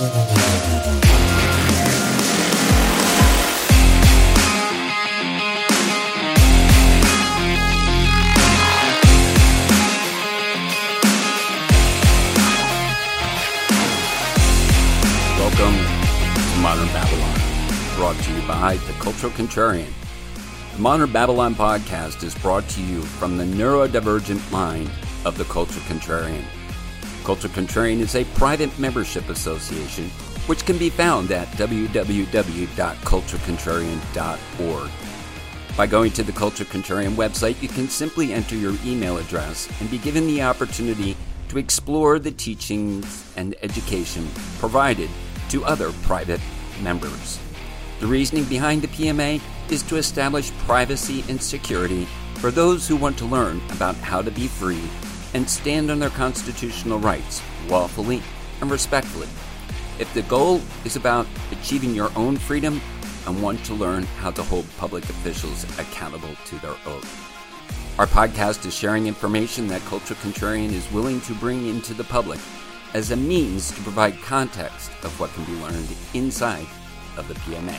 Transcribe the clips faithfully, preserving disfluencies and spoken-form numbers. Welcome to Modern Babylon, brought to you by the Cultural Contrarian. The Modern Babylon podcast is brought to you from the neurodivergent mind of the Cultural Contrarian. Cultural Contrarian is a private membership association which can be found at w w w dot cultural contrarian dot org. By going to the Cultural Contrarian website, you can simply enter your email address and be given the opportunity to explore the teachings and education provided to other private members. The reasoning behind the P M A is to establish privacy and security for those who want to learn about how to be free and stand on their constitutional rights lawfully and respectfully. If the goal is about achieving your own freedom and want to learn how to hold public officials accountable to their oath. Our podcast is sharing information that Cultural Contrarian is willing to bring into the public as a means to provide context of what can be learned inside of the P M A.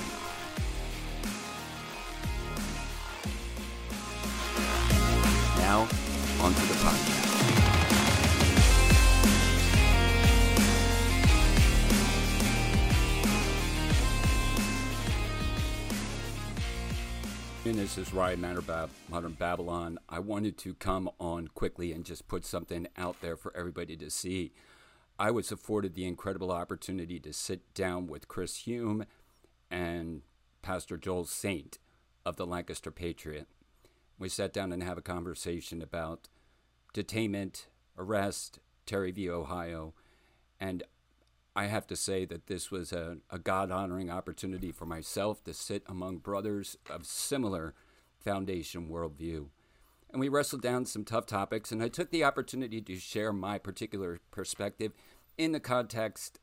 Now, onto the podcast. This is Ryan Miller about Modern Babylon. I wanted to come on quickly and just put something out there for everybody to see. I was afforded the incredible opportunity to sit down with Chris Hume and Pastor Joel Saint of the Lancaster Patriot. We sat down and have a conversation about detainment, arrest, Terry v. Ohio, and I have to say that this was a, a God-honoring opportunity for myself to sit among brothers of similar foundation worldview. And we wrestled down some tough topics, and I took the opportunity to share my particular perspective in the context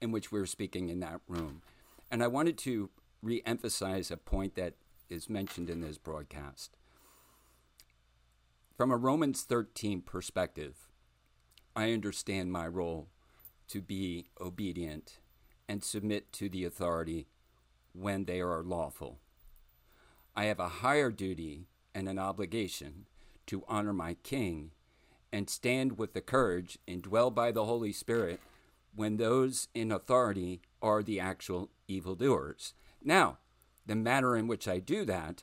in which we were speaking in that room. And I wanted to reemphasize a point that is mentioned in this broadcast. From a Romans thirteen perspective, I understand my role to be obedient and submit to the authority when they are lawful. I have a higher duty and an obligation to honor my king and stand with the courage indwelled by the Holy Spirit when those in authority are the actual evildoers. Now, the manner in which I do that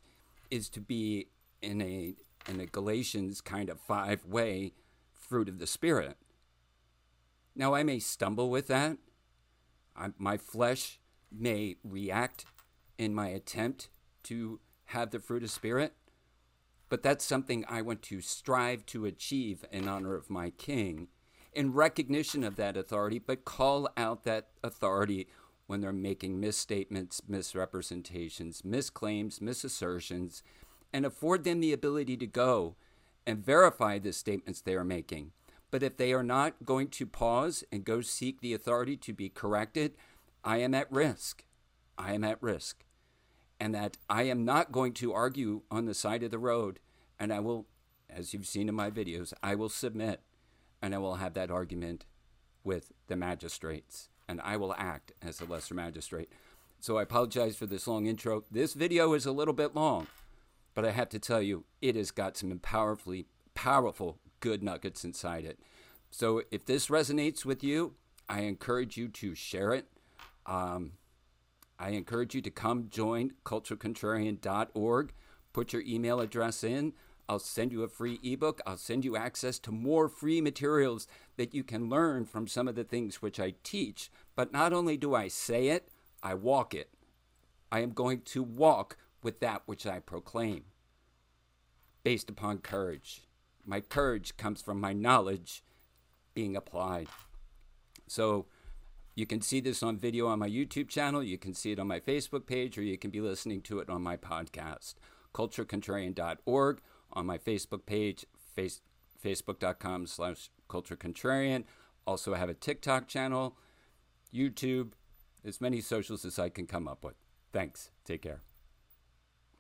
is to be in a, in a Galatians kind of five-way fruit of the Spirit. Now, I may stumble with that. I, my flesh may react in my attempt to have the fruit of Spirit, but that's something I want to strive to achieve in honor of my King, in recognition of that authority, but call out that authority when they're making misstatements, misrepresentations, misclaims, misassertions, and afford them the ability to go and verify the statements they are making. But if they are not going to pause and go seek the authority to be corrected, I am at risk. I am at risk. And that I am not going to argue on the side of the road. And I will, as you've seen in my videos, I will submit and I will have that argument with the magistrates. And I will act as a lesser magistrate. So I apologize for this long intro. This video is a little bit long, but I have to tell you, it has got some powerfully powerful good nuggets inside it. So if this resonates with you, I encourage you to share it. Um, I encourage you to come join cultural contrarian dot org. Put your email address in. I'll send you a free ebook. I'll send you access to more free materials that you can learn from some of the things which I teach. But not only do I say it, I walk it. I am going to walk with that which I proclaim, based upon courage. My courage comes from my knowledge being applied. So you can see this on video on my YouTube channel. You can see it on my Facebook page, or you can be listening to it on my podcast, culture contrarian dot org, on my Facebook page, face, facebook.com slash culturecontrarian. Also have a TikTok channel, YouTube, as many socials as I can come up with. Thanks. Take care.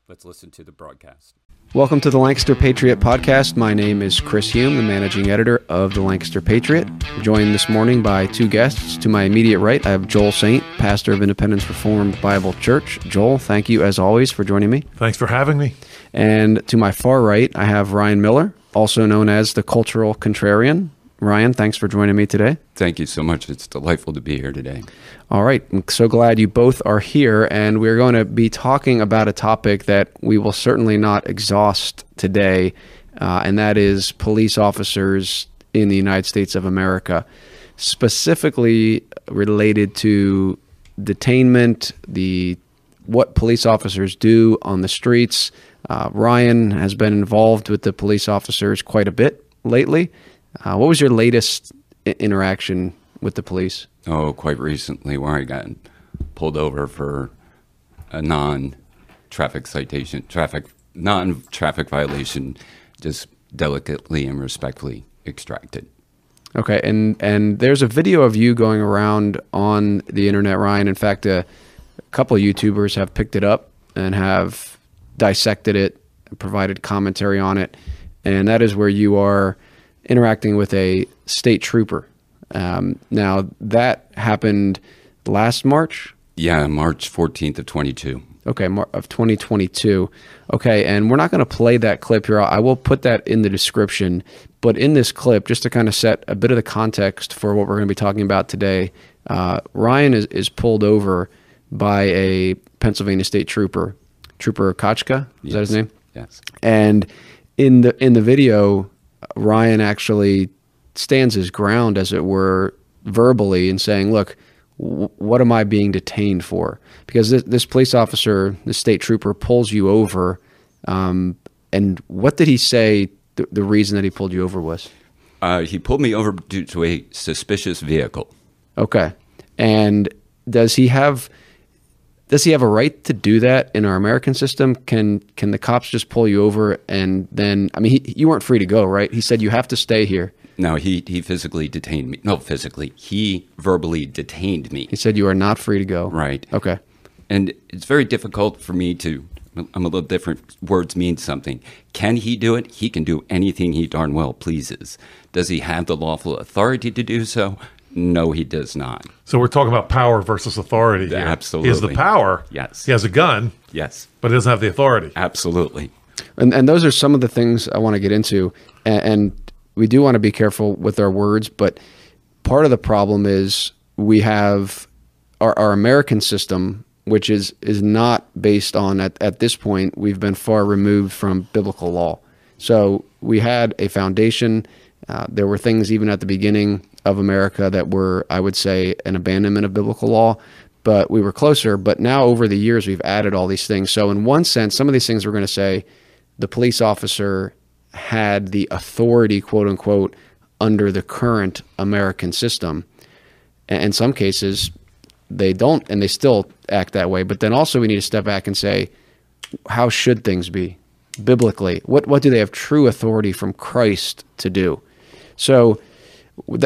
Let's listen to the broadcast. Welcome to the Lancaster Patriot podcast. My name is Chris Hume, the managing editor of the Lancaster Patriot. I'm joined this morning by two guests. To my immediate right, I have Joel Saint, pastor of Independence Reformed Bible Church. Joel, thank you as always for joining me. Thanks for having me. And to my far right, I have Ryan Miller, also known as the Cultural Contrarian. Ryan, thanks for joining me today. Thank you so much. It's delightful to be here today. All right. I'm so glad you both are here, and we're going to be talking about a topic that we will certainly not exhaust today, uh, and that is police officers in the United States of America, specifically related to detainment, the what police officers do on the streets. Uh, Ryan has been involved with the police officers quite a bit lately. Uh, what was your latest I- interaction with the police? Oh, quite recently, where I got pulled over for a non-traffic citation, traffic non-traffic violation, just delicately and respectfully extracted. Okay, and and there's a video of you going around on the internet, Ryan. In fact, a, a couple of YouTubers have picked it up and have dissected it, provided commentary on it, and that is where you are interacting with a state trooper. Um, now, that happened last March? Yeah, March fourteenth of twenty-two. Okay, of twenty twenty-two. Okay, and we're not going to play that clip here. I will put that in the description. But in this clip, just to kind of set a bit of the context for what we're going to be talking about today, uh, Ryan is, is pulled over by a Pennsylvania state trooper, Trooper Kochka, is yes. that his name? Yes. And in the in the video, Ryan actually stands his ground, as it were, verbally, and saying, look, w- what am I being detained for? Because this, this police officer, the state trooper, pulls you over. Um, and what did he say th- the reason that he pulled you over was? Uh, he pulled me over due to a suspicious vehicle. Okay. And does he have... Does he have a right to do that in our American system? Can can the cops just pull you over and then, I mean, he, you weren't free to go, right? He said, you have to stay here. No, he, he physically detained me. No, physically. He verbally detained me. He said, you are not free to go. Right. Okay. And it's very difficult for me to, I'm a little different. Words mean something. Can he do it? He can do anything he darn well pleases. Does he have the lawful authority to do so? No, he does not. So we're talking about power versus authority here. Absolutely. He has the power. Yes. He has a gun. Yes. But he doesn't have the authority. Absolutely. And and those are some of the things I want to get into. And, and we do want to be careful with our words, but part of the problem is we have our, our American system, which is, is not based on, at, at this point, we've been far removed from biblical law. So we had a foundation. Uh, there were things even at the beginning of America that were, I would say, an abandonment of biblical law, but we were closer. But now over the years, we've added all these things. So in one sense, some of these things we're going to say, the police officer had the authority, quote unquote, under the current American system. And in some cases, they don't, and they still act that way. But then also we need to step back and say, how should things be biblically? What, what do they have true authority from Christ to do? So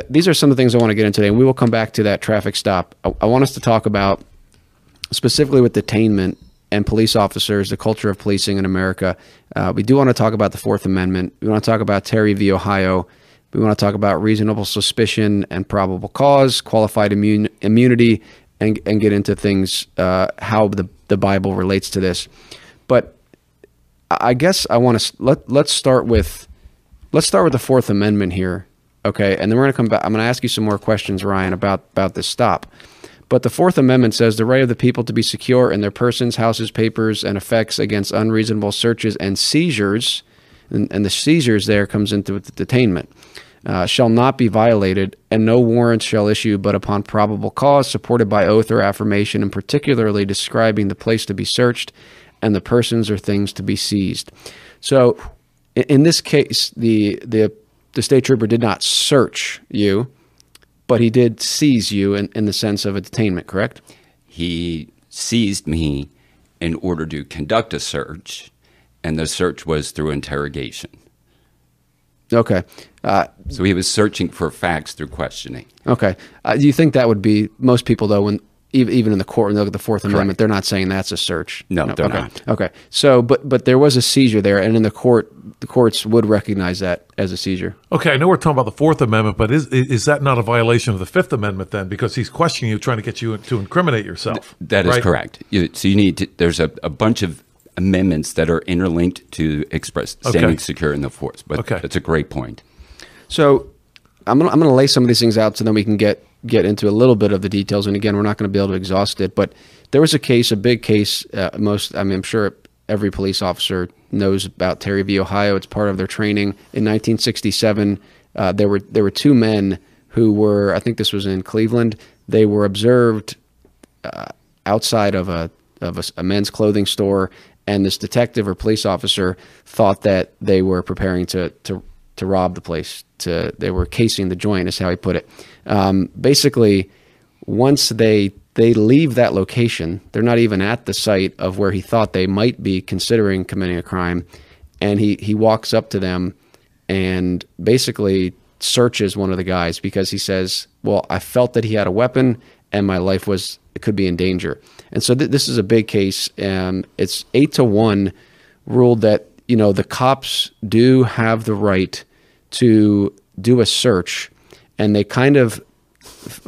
these are some of the things I want to get into today, and we will come back to that traffic stop. I, I want us to talk about, specifically with detainment and police officers, the culture of policing in America. Uh, we do want to talk about the Fourth Amendment. We want to talk about Terry v. Ohio. We want to talk about reasonable suspicion and probable cause, qualified immune, immunity, and and get into things, uh, how the, the Bible relates to this. But I guess I want to, let, let's start with, let's start with the Fourth Amendment here. Okay, and then we're going to come back. I'm going to ask you some more questions, Ryan, about, about this stop. But the Fourth Amendment says the right of the people to be secure in their persons, houses, papers, and effects against unreasonable searches and seizures, and, and the seizures there comes into the detainment, uh, shall not be violated, and no warrants shall issue but upon probable cause, supported by oath or affirmation, and particularly describing the place to be searched and the persons or things to be seized. So in, in this case, the the The state trooper did not search you, but he did seize you in, in the sense of a detainment, correct? He seized me in order to conduct a search, and the search was through interrogation. Okay. Uh, so he was searching for facts through questioning. Okay. Uh, do you think that would be, most people though, when even in the court, when they look at the Fourth Correct. Amendment, they're not saying that's a search. No, no. they're okay. not. Okay. So, but but there was a seizure there, and in the court, the courts would recognize that as a seizure. Okay, I know we're talking about the Fourth Amendment, but is is that not a violation of the Fifth Amendment then? Because he's questioning you, trying to get you to incriminate yourself. Th- that right? is correct. You, so you need to, there's a, a bunch of amendments that are interlinked to express standing okay. secure in the force. But okay. that's a great point. So I'm gonna, I'm going to lay some of these things out so then we can get get into a little bit of the details. And again, we're not going to be able to exhaust it, but there was a case, a big case, uh, most, I mean, I'm sure every police officer knows about Terry v. Ohio. It's part of their training. In nineteen sixty-seven, uh, there were there were two men who were, I think this was in Cleveland, they were observed uh, outside of a of a, a men's clothing store, and this detective or police officer thought that they were preparing to to to rob the place. To, they were casing the joint, is how he put it. Um, basically, once they they leave that location, they're not even at the site of where he thought they might be considering committing a crime, and he, he walks up to them and basically searches one of the guys because he says, well, I felt that he had a weapon and my life was could be in danger. And so th- this is a big case. Um, it's eight to one ruled that, you know, the cops do have the right to do a search, and they kind of,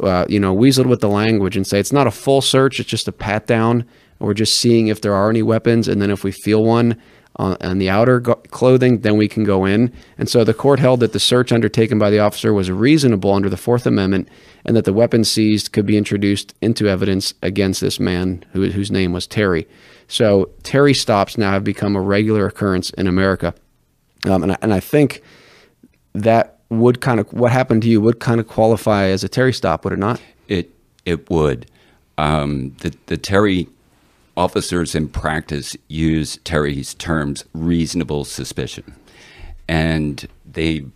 uh, you know, weaseled with the language and say it's not a full search, it's just a pat down. We're just seeing if there are any weapons, and then if we feel one on, on the outer go- clothing, then we can go in. And so the court held that the search undertaken by the officer was reasonable under the Fourth Amendment, and that the weapons seized could be introduced into evidence against this man who, whose name was Terry. So Terry stops now have become a regular occurrence in America. Um, and, I, and I think that would kind of, what happened to you would kind of qualify as a Terry stop, would it not? It it would. Um, the, the Terry officers in practice use Terry's terms, reasonable suspicion. And they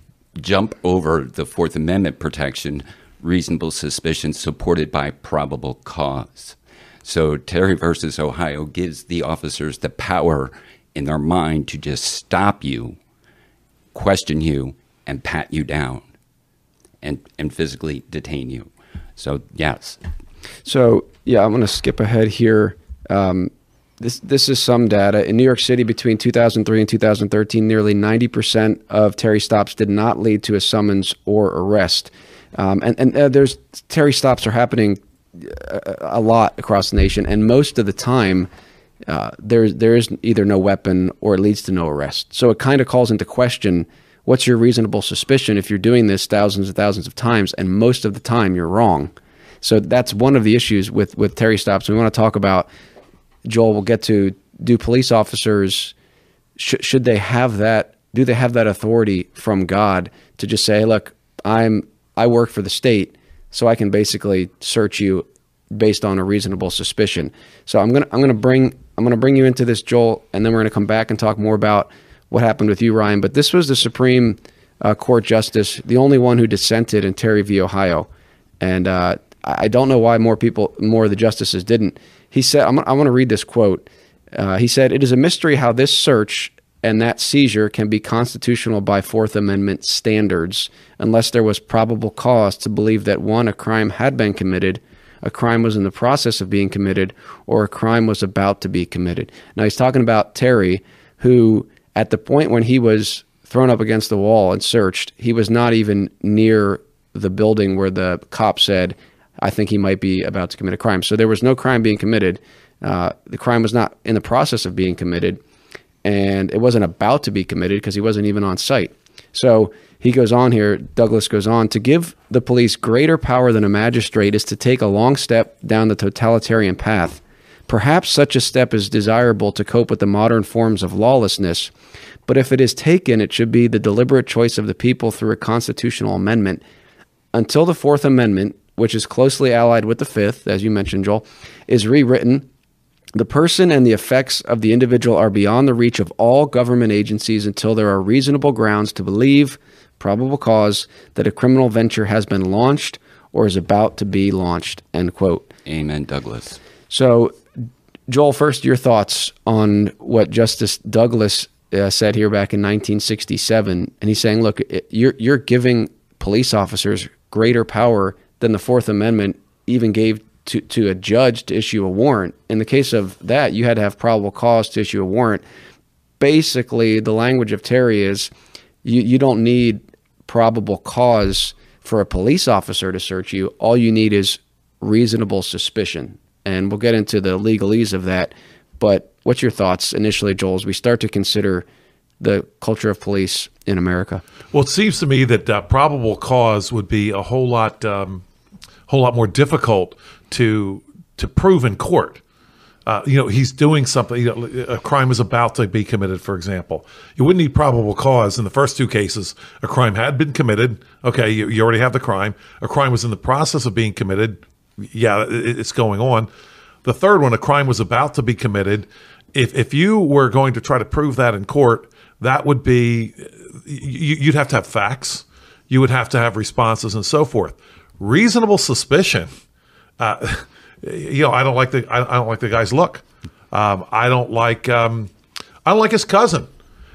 jump over the Fourth Amendment protection, reasonable suspicion supported by probable cause. So Terry versus Ohio gives the officers the power in their mind to just stop you, question you, and pat you down, and and physically detain you. So yes. So yeah, I'm going to skip ahead here. Um, this this is some data in New York City between two thousand three and two thousand thirteen. Nearly ninety percent of Terry stops did not lead to a summons or arrest. Um, and and uh, there's Terry stops are happening a, a lot across the nation, and most of the time. Uh, there, there is either no weapon or it leads to no arrest. So it kind of calls into question, what's your reasonable suspicion if you're doing this thousands and thousands of times, and most of the time you're wrong? So that's one of the issues with, with Terry stops. We want to talk about, Joel, we'll get to, do police officers, sh- should they have that, do they have that authority from God to just say, hey, look, I'm, I work for the state, so I can basically search you based on a reasonable suspicion. So I'm going to, I'm going to bring... I'm going to bring you into this, Joel, and then we're going to come back and talk more about what happened with you, Ryan. But this was the Supreme uh, Court Justice, the only one who dissented in Terry v. Ohio. And uh, I don't know why more people, more of the justices didn't. He said, I'm, I want to read this quote. Uh, he said, "It is a mystery how this search and that seizure can be constitutional by Fourth Amendment standards, unless there was probable cause to believe that, one, a crime had been committed, a crime was in the process of being committed, or a crime was about to be committed." Now, he's talking about Terry, who at the point when he was thrown up against the wall and searched, he was not even near the building where the cop said, I think he might be about to commit a crime. So there was no crime being committed. Uh, the crime was not in the process of being committed, and it wasn't about to be committed because he wasn't even on site. So he goes on here, Douglas goes on, "To give the police greater power than a magistrate is to take a long step down the totalitarian path. Perhaps such a step is desirable to cope with the modern forms of lawlessness, but if it is taken, it should be the deliberate choice of the people through a constitutional amendment. Until the Fourth Amendment, which is closely allied with the Fifth, as you mentioned, Joel, is rewritten, the person and the effects of the individual are beyond the reach of all government agencies until there are reasonable grounds to believe, probable cause, that a criminal venture has been launched or is about to be launched," end quote. Amen, Douglas. So, Joel, first, your thoughts on what Justice Douglas uh, said here back in nineteen sixty-seven. And he's saying, look, it, you're, you're giving police officers greater power than the Fourth Amendment even gave to, to a judge to issue a warrant. In the case of that, you had to have probable cause to issue a warrant. Basically, the language of Terry is you, you don't need probable cause for a police officer to search you. All you need is reasonable suspicion. And we'll get into the legalese of that. But what's your thoughts initially, Joel, as we start to consider the culture of police in America? Well, it seems to me that uh, probable cause would be a whole lot, um, whole lot more difficult to to prove in court. Uh, you know, he's doing something, you know, a crime is about to be committed, for example. You wouldn't need probable cause. In the first two cases, a crime had been committed. Okay, you, you already have the crime. A crime was in the process of being committed. Yeah, it, it's going on. The third one, a crime was about to be committed. If if you were going to try to prove that in court, that would be, you, you'd have to have facts. You would have to have responses and so forth. Reasonable suspicion. Uh, you know, I don't like the I don't like the guy's look. Um, I don't like um, I don't like his cousin.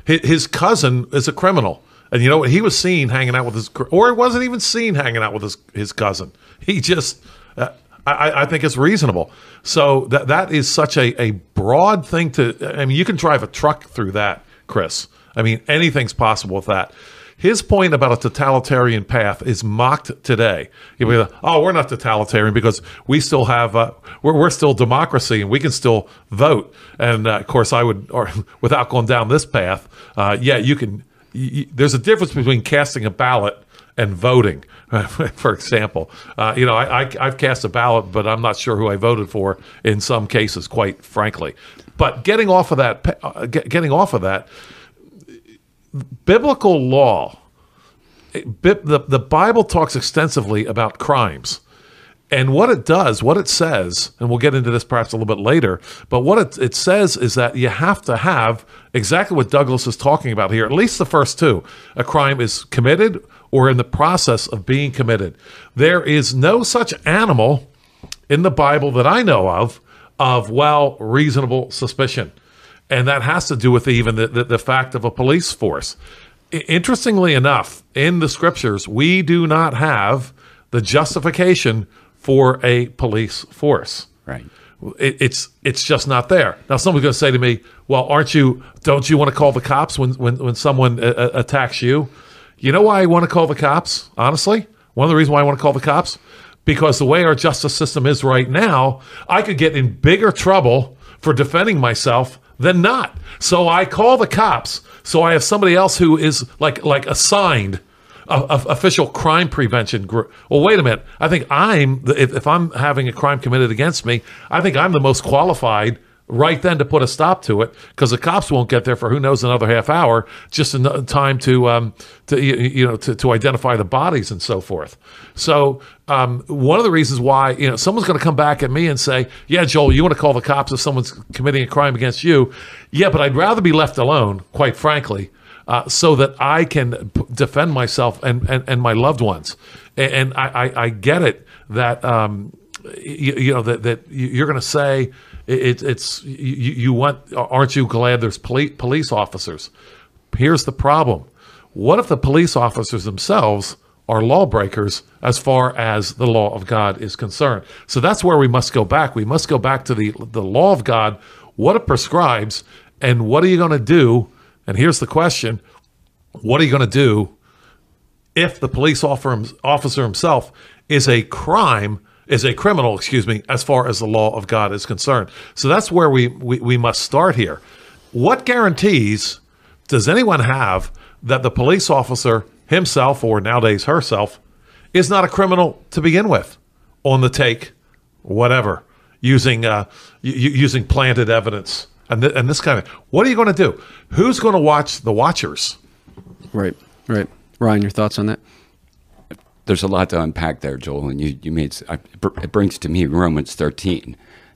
His, his cousin is a criminal, and you know what? He was seen hanging out with his, or he wasn't even seen hanging out with his his cousin. He just. Uh, I, I think it's reasonable. So that that is such a, a broad thing to. I mean, you can drive a truck through that, Chris. I mean, anything's possible with that. His point about a totalitarian path is mocked today. You'll be like, oh, we're not totalitarian because we still have, uh, we're, we're still democracy and we can still vote. And uh, of course, I would, or without going down this path, uh, yeah, you can, you, there's a difference between casting a ballot and voting, for example. Uh, you know, I, I, I've cast a ballot, but I'm not sure who I voted for in some cases, quite frankly. But getting off of that, uh, getting off of that, biblical law, the, the Bible talks extensively about crimes. And what it does, what it says, and we'll get into this perhaps a little bit later, but what it, it says is that you have to have exactly what Douglas is talking about here, at least the first two. A crime is committed or in the process of being committed. There is no such animal in the Bible that I know of, of, well, reasonable suspicion. And that has to do with even the, the, the fact of a police force. I, interestingly enough, in the scriptures, we do not have the justification for a police force. Right. It, it's it's just not there. Now, someone's going to say to me, well, aren't you, don't you want to call the cops when, when, when someone uh, attacks you? You know why I want to call the cops, honestly? One of the reasons why I want to call the cops? Because the way our justice system is right now, I could get in bigger trouble for defending myself than not. So I call the cops. So I have somebody else who is like like assigned a, a official crime prevention group. Well, wait a minute. I think I'm, if, if I'm having a crime committed against me, I think I'm the most qualified right then to put a stop to it, because the cops won't get there for who knows another half hour, just in time to um to you know to, to identify the bodies and so forth. So um one of the reasons why, you know, someone's going to come back at me and say, yeah, Joel, you want to call the cops if someone's committing a crime against you? Yeah, but I'd rather be left alone, quite frankly, uh, so that I can p- defend myself and, and and my loved ones. And, and I, I I get it that um you, you know that that you're going to say. It, it's you, you want, aren't you glad there's poli- police officers? Here's the problem. What if the police officers themselves are lawbreakers as far as the law of God is concerned? So that's where we must go back. We must go back to the, the law of God, what it prescribes, and what are you going to do? And here's the question. What are you going to do if the police officer himself is a crime is a criminal, excuse me, as far as the law of God is concerned? So that's where we, we, we must start here. What guarantees does anyone have that the police officer himself, or nowadays herself, is not a criminal to begin with, on the take, whatever, using uh, y- using planted evidence and, th- and this kind of, what are you going to do? Who's going to watch the watchers? Right, right. Ryan, your thoughts on that? There's a lot to unpack there, Joel, and you, you made it brings to me Romans thirteen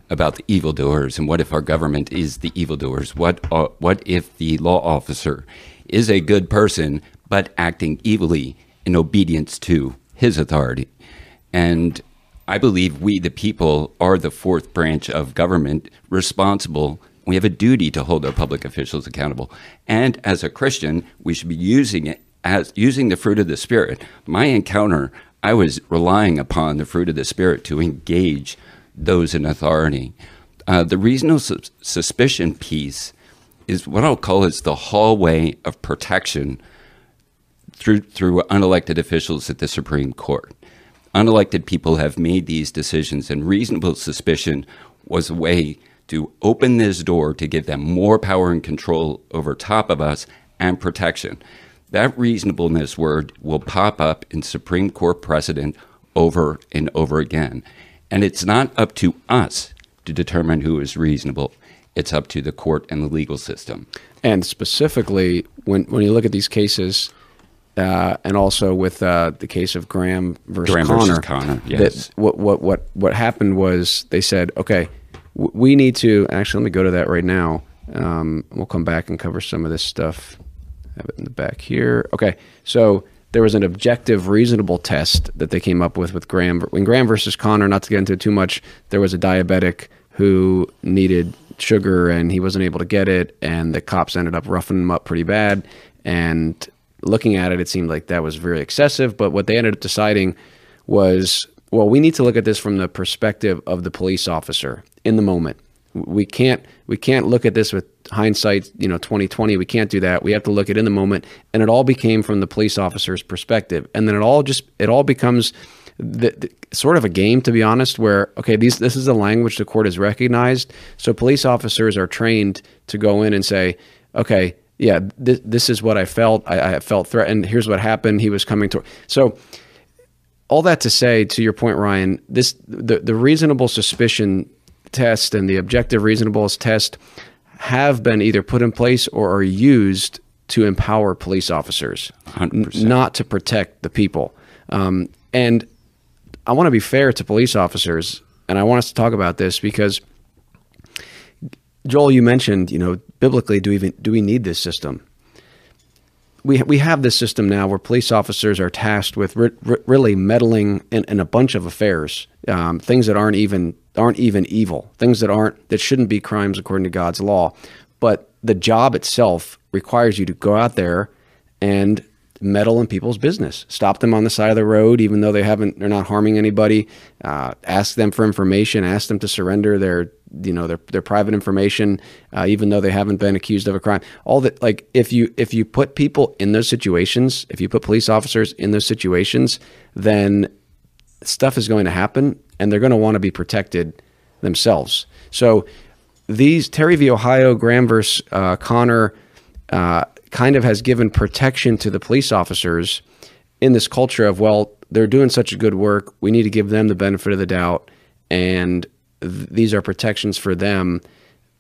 about the evildoers and what if our government is the evildoers? What uh, what if the law officer is a good person but acting evilly in obedience to his authority? And I believe we, the people, are the fourth branch of government responsible. We have a duty to hold our public officials accountable. And as a Christian, we should be using it as using the fruit of the Spirit. My encounter, I was relying upon the fruit of the Spirit to engage those in authority. Uh, the reasonable su- suspicion piece is what I'll call is the hallway of protection through through unelected officials at the Supreme Court. Unelected people have made these decisions, and reasonable suspicion was a way to open this door to give them more power and control over top of us and protection. That reasonableness word will pop up in Supreme Court precedent over and over again. And it's not up to us to determine who is reasonable. It's up to the court and the legal system. And specifically, when when you look at these cases, uh, and also with uh, the case of Graham versus Graham Connor, versus Connor yes. that what, what, what, what happened was they said, okay, we need to, actually let me go to that right now. Um, we'll come back and cover some of this stuff. Have it in the back here. Okay, so there was an objective, reasonable test that they came up with with Graham. When Graham versus Connor, not to get into it too much, there was a diabetic who needed sugar and he wasn't able to get it, and the cops ended up roughing him up pretty bad. And looking at it, it seemed like that was very excessive. But what they ended up deciding was, well, we need to look at this from the perspective of the police officer in the moment. We can't we can't look at this with hindsight, you know, twenty twenty. We can't do that. We have to look at it in the moment, and it all became from the police officer's perspective. And then it all just it all becomes the, the, sort of a game, to be honest, where okay, these this is the language the court has recognized. So police officers are trained to go in and say, okay, yeah, th- this is what I felt. I, I felt threatened. Here's what happened. He was coming to so. All that to say, to your point, Ryan, this the, the reasonable suspicion test and the objective reasonableness test have been either put in place or are used to empower police officers, n- not to protect the people. Um, and I want to be fair to police officers, and I want us to talk about this because, Joel, you mentioned, you know, biblically, do we even, do we need this system? We we have this system now where police officers are tasked with re- re- really meddling in, in a bunch of affairs, um, things that aren't even aren't even evil, things that aren't that shouldn't be crimes according to God's law. But the job itself requires you to go out there and meddle in people's business, stop them on the side of the road, even though they haven't they're not harming anybody. Uh, ask them for information, ask them to surrender their you know their their private information, uh, even though they haven't been accused of a crime. All that, like if you if you put people in those situations, if you put police officers in those situations, then stuff is going to happen, and they're going to want to be protected themselves. So these Terry v. Ohio, Graham versus uh, Connor, uh, kind of has given protection to the police officers in this culture of, well, they're doing such a good work, we need to give them the benefit of the doubt, and these are protections for them.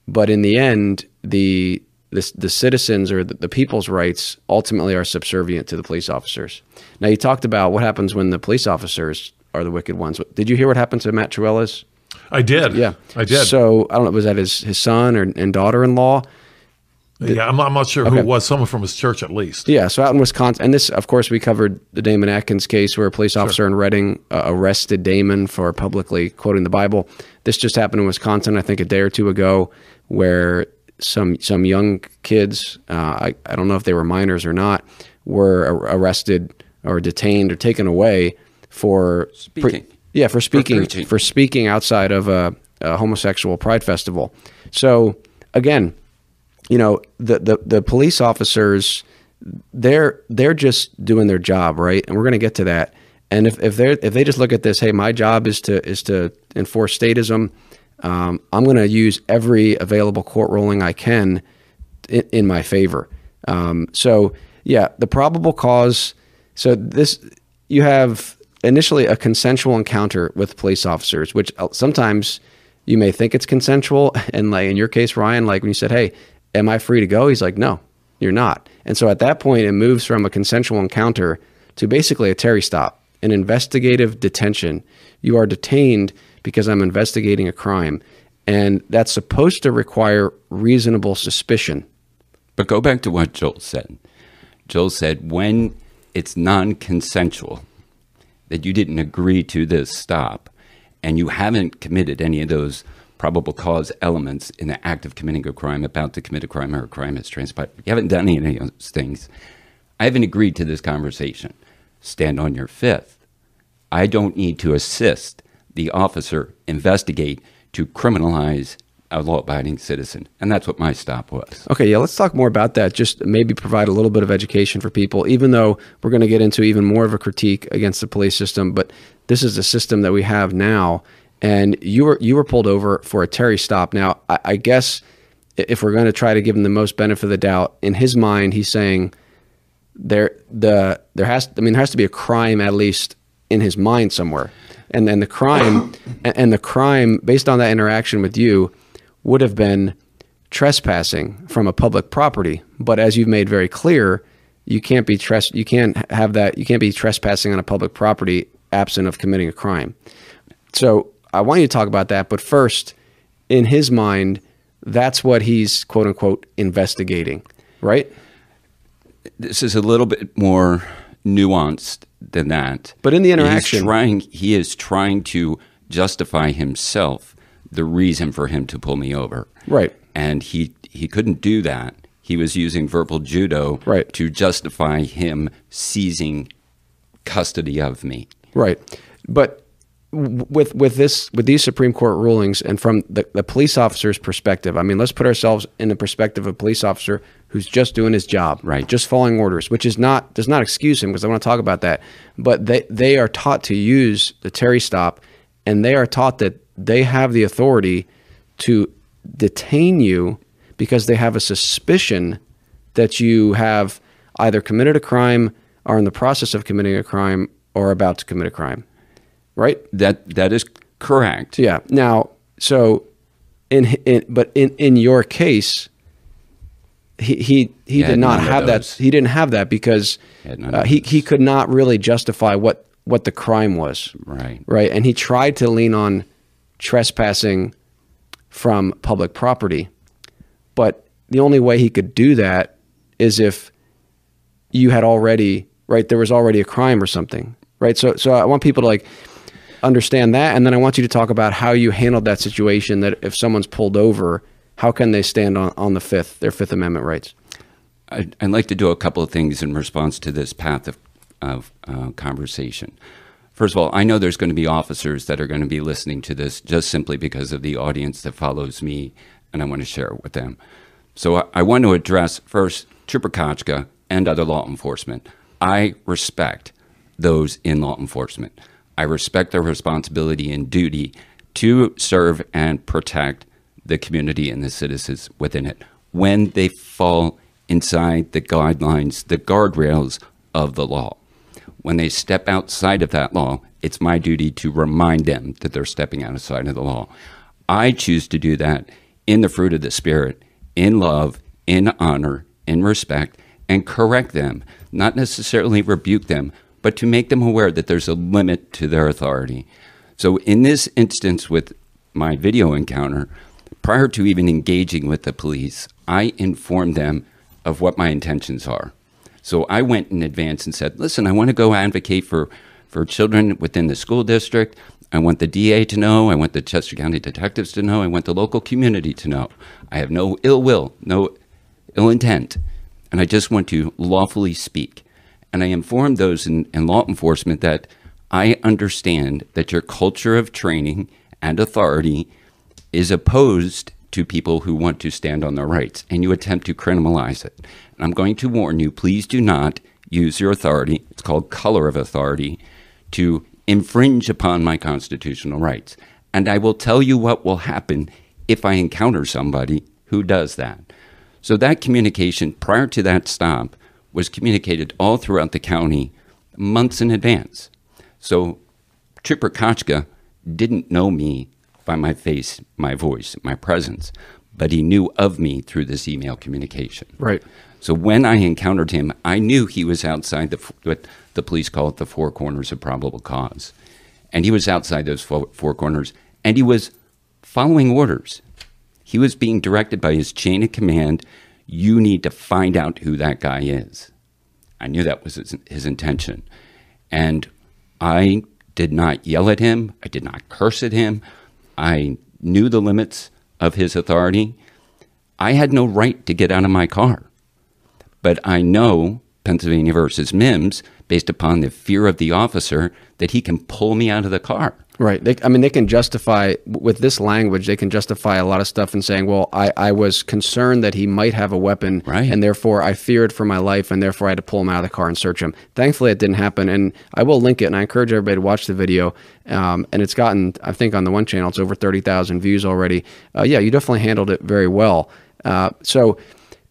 But in the end, the the, the citizens or the, the people's rights ultimately are subservient to the police officers. Now, you talked about what happens when the police officers are the wicked ones. Did you hear what happened to Matt Trewella's? I did. Yeah, I did. So I don't know, was that his, his son or, and daughter-in-law? The, yeah, I'm not, I'm not sure okay. who it was, someone from his church at least. Yeah, so out in Wisconsin, and this, of course, we covered the Damon Atkins case where a police officer sure. in Reading uh, arrested Damon for publicly quoting the Bible. This just happened in Wisconsin, I think a day or two ago, where some some young kids, uh, I, I don't know if they were minors or not, were ar- arrested or detained or taken away for speaking. Pre- yeah, for speaking, for, for speaking outside of a, a homosexual pride festival. So, again, you know, the, the, the police officers, they're they're just doing their job, right? And we're going to get to that. And if if they if they just look at this, hey, my job is to is to enforce statism. Um, I'm going to use every available court ruling I can in, in my favor. Um, so yeah, the probable cause. So this you have initially a consensual encounter with police officers, which sometimes you may think it's consensual. And like in your case, Ryan, like when you said, hey, am I free to go? He's like, no, you're not. And so at that point, it moves from a consensual encounter to basically a Terry stop, an investigative detention. You are detained because I'm investigating a crime. And that's supposed to require reasonable suspicion. But go back to what Joel said. Joel said, when it's non-consensual, that you didn't agree to this stop, and you haven't committed any of those probable cause elements in the act of committing a crime, about to commit a crime, or a crime has transpired. You haven't done any of those things. I haven't agreed to this conversation. Stand on your fifth. I don't need to assist the officer investigate to criminalize a law-abiding citizen. And that's what my stop was. Okay, yeah, let's talk more about that. Just maybe provide a little bit of education for people, even though we're going to get into even more of a critique against the police system. But this is the system that we have now. And you were you were pulled over for a Terry stop. Now, I, I guess if we're going to try to give him the most benefit of the doubt, in his mind, he's saying there the there has I mean there has to be a crime, at least in his mind somewhere. And then the crime and the crime based on that interaction with you would have been trespassing from a public property. But as you've made very clear, you can't be tres- you can't have that you can't be trespassing on a public property absent of committing a crime. So I want you to talk about that, but first, in his mind, that's what he's quote unquote investigating, right? This is a little bit more nuanced than that. But in the interaction, he's trying, he is trying to justify himself, the reason for him to pull me over. Right. And he, he couldn't do that. He was using verbal judo right. to justify him seizing custody of me. Right. But with with this with these Supreme Court rulings and from the, the police officer's perspective, I mean, let's put ourselves in the perspective of a police officer who's just doing his job, right? Just following orders, which is not does not excuse him because I want to talk about that. But they, they are taught to use the Terry stop, and they are taught that they have the authority to detain you because they have a suspicion that you have either committed a crime, are in the process of committing a crime, or about to commit a crime. Right? That that is correct. Yeah. Now, so in, in but in, in your case, he he, he, he did not have that. He didn't have that because he, uh, he he could not really justify what what the crime was. Right. Right. And he tried to lean on trespassing from public property, but the only way he could do that is if you had already right there was already a crime or something. Right. So so I want people to like. Understand that, and then I want you to talk about how you handled that situation, that if someone's pulled over, how can they stand on, on the Fifth, their Fifth Amendment rights? I'd, I'd like to do a couple of things in response to this path of, of uh, conversation. First of all, I know there's going to be officers that are going to be listening to this just simply because of the audience that follows me, and I want to share it with them. So I, I want to address first Trooper Kochka and other law enforcement. I respect those in law enforcement. I respect their responsibility and duty to serve and protect the community and the citizens within it when they fall inside the guidelines, the guardrails of the law. When they step outside of that law, it's my duty to remind them that they're stepping outside of the law. I choose to do that in the fruit of the Spirit, in love, in honor, in respect, and correct them, not necessarily rebuke them, but to make them aware that there's a limit to their authority. So in this instance with my video encounter, prior to even engaging with the police, I informed them of what my intentions are. So I went in advance and said, listen, I want to go advocate for, for children within the school district. I want the D A to know. I want the Chester County detectives to know. I want the local community to know. I have no ill will, no ill intent, and I just want to lawfully speak. And I informed those in, in law enforcement that I understand that your culture of training and authority is opposed to people who want to stand on their rights, and you attempt to criminalize it. And I'm going to warn you, please do not use your authority, it's called color of authority, to infringe upon my constitutional rights. And I will tell you what will happen if I encounter somebody who does that. So that communication prior to that stop was communicated all throughout the county months in advance. So Trooper Kochka didn't know me by my face, my voice, my presence, but he knew of me through this email communication. Right. So when I encountered him, I knew he was outside the, what the police call it, the four corners of probable cause. And he was outside those four, four corners, and he was following orders. He was being directed by his chain of command. You need to find out who that guy is. I knew that was his, his intention. And I did not yell at him. I did not curse at him. I knew the limits of his authority. I had no right to get out of my car. But I know Pennsylvania versus Mimms, based upon the fear of the officer that he can pull me out of the car. Right. They, I mean, they can justify, with this language, they can justify a lot of stuff in saying, well, I, I was concerned that he might have a weapon, right, and therefore I feared for my life, and therefore I had to pull him out of the car and search him. Thankfully, it didn't happen, and I will link it, and I encourage everybody to watch the video, um, and it's gotten, I think on the one channel, it's over thirty thousand views already. Uh, yeah, you definitely handled it very well. Uh, so,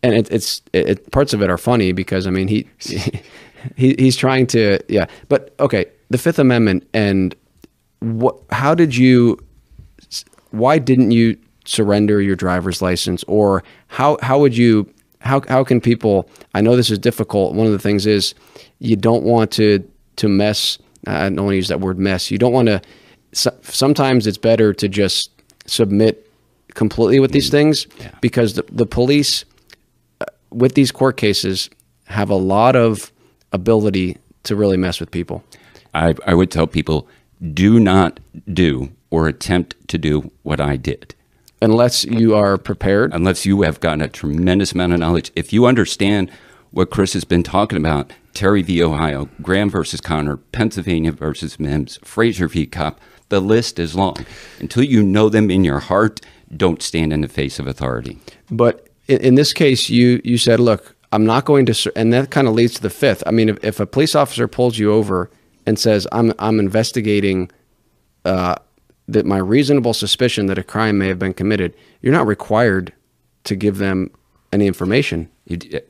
and it, it's, it, parts of it are funny because, I mean, he, he he's trying to, yeah, but okay, the Fifth Amendment and... What, how did you, why didn't you surrender your driver's license? Or how, how would you, how, how can people, I know this is difficult. One of the things is you don't want to, to mess. I don't want to use that word mess. You don't want to, so, sometimes it's better to just submit completely with these things, yeah, because the, the police uh, with these court cases have a lot of ability to really mess with people. I, I would tell people, do not do or attempt to do what I did. Unless you are prepared. Unless you have gotten a tremendous amount of knowledge. If you understand what Chris has been talking about, Terry v. Ohio, Graham versus Connor, Pennsylvania versus Mimms, Fraser v. Cop, the list is long. Until you know them in your heart, don't stand in the face of authority. But in this case, you, you said, look, I'm not going to, and that kind of leads to the Fifth. I mean, if, if a police officer pulls you over and says, I'm I'm investigating uh, that my reasonable suspicion that a crime may have been committed, you're not required to give them any information.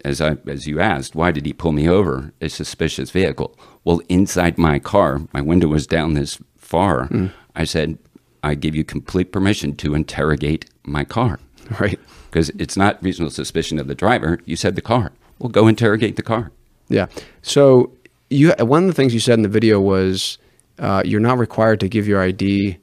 As, I, as you asked, why did he pull me over? A suspicious vehicle. Well, inside my car, my window was down this far, mm. I said, I give you complete permission to interrogate my car. Right. Because it's not reasonable suspicion of the driver. You said the car. Well, go interrogate the car. Yeah. So... You, one of the things you said in the video was uh, you're not required to give your I D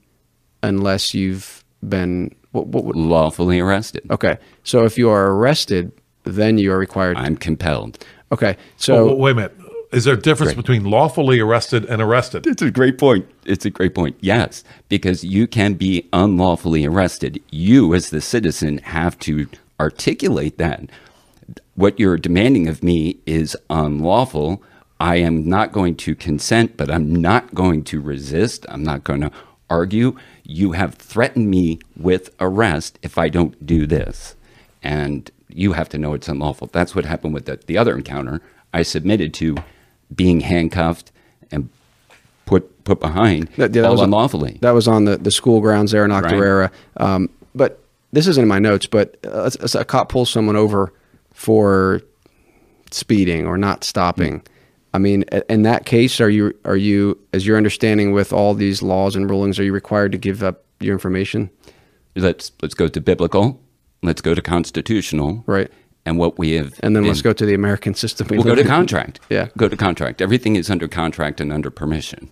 unless you've been... What, what, what? Lawfully arrested. Okay. So if you are arrested, then you are required... I'm to... compelled. Okay. So... Oh, wait a minute. Is there a difference great. between lawfully arrested and arrested? It's a great point. It's a great point. Yes, because you can be unlawfully arrested. You, as the citizen, have to articulate that. What you're demanding of me is unlawful... I am not going to consent, but I'm not going to resist. I'm not going to argue. You have threatened me with arrest if I don't do this. And you have to know it's unlawful. That's what happened with the, the other encounter. I submitted to being handcuffed and put put behind that, yeah, that all was unlawfully. On, that was on the, the school grounds there in Octorara. Right. Um, but this isn't in my notes, but uh, a, a cop pulls someone over for speeding or not stopping. Mm-hmm. I mean, in that case, are you, are you, as your understanding with all these laws and rulings, are you required to give up your information? Let's, let's go to biblical. Let's go to constitutional. Right. And what we have. And then been, let's go to the American system. We'll go to contract. Yeah. Go to contract. Everything is under contract and under permission.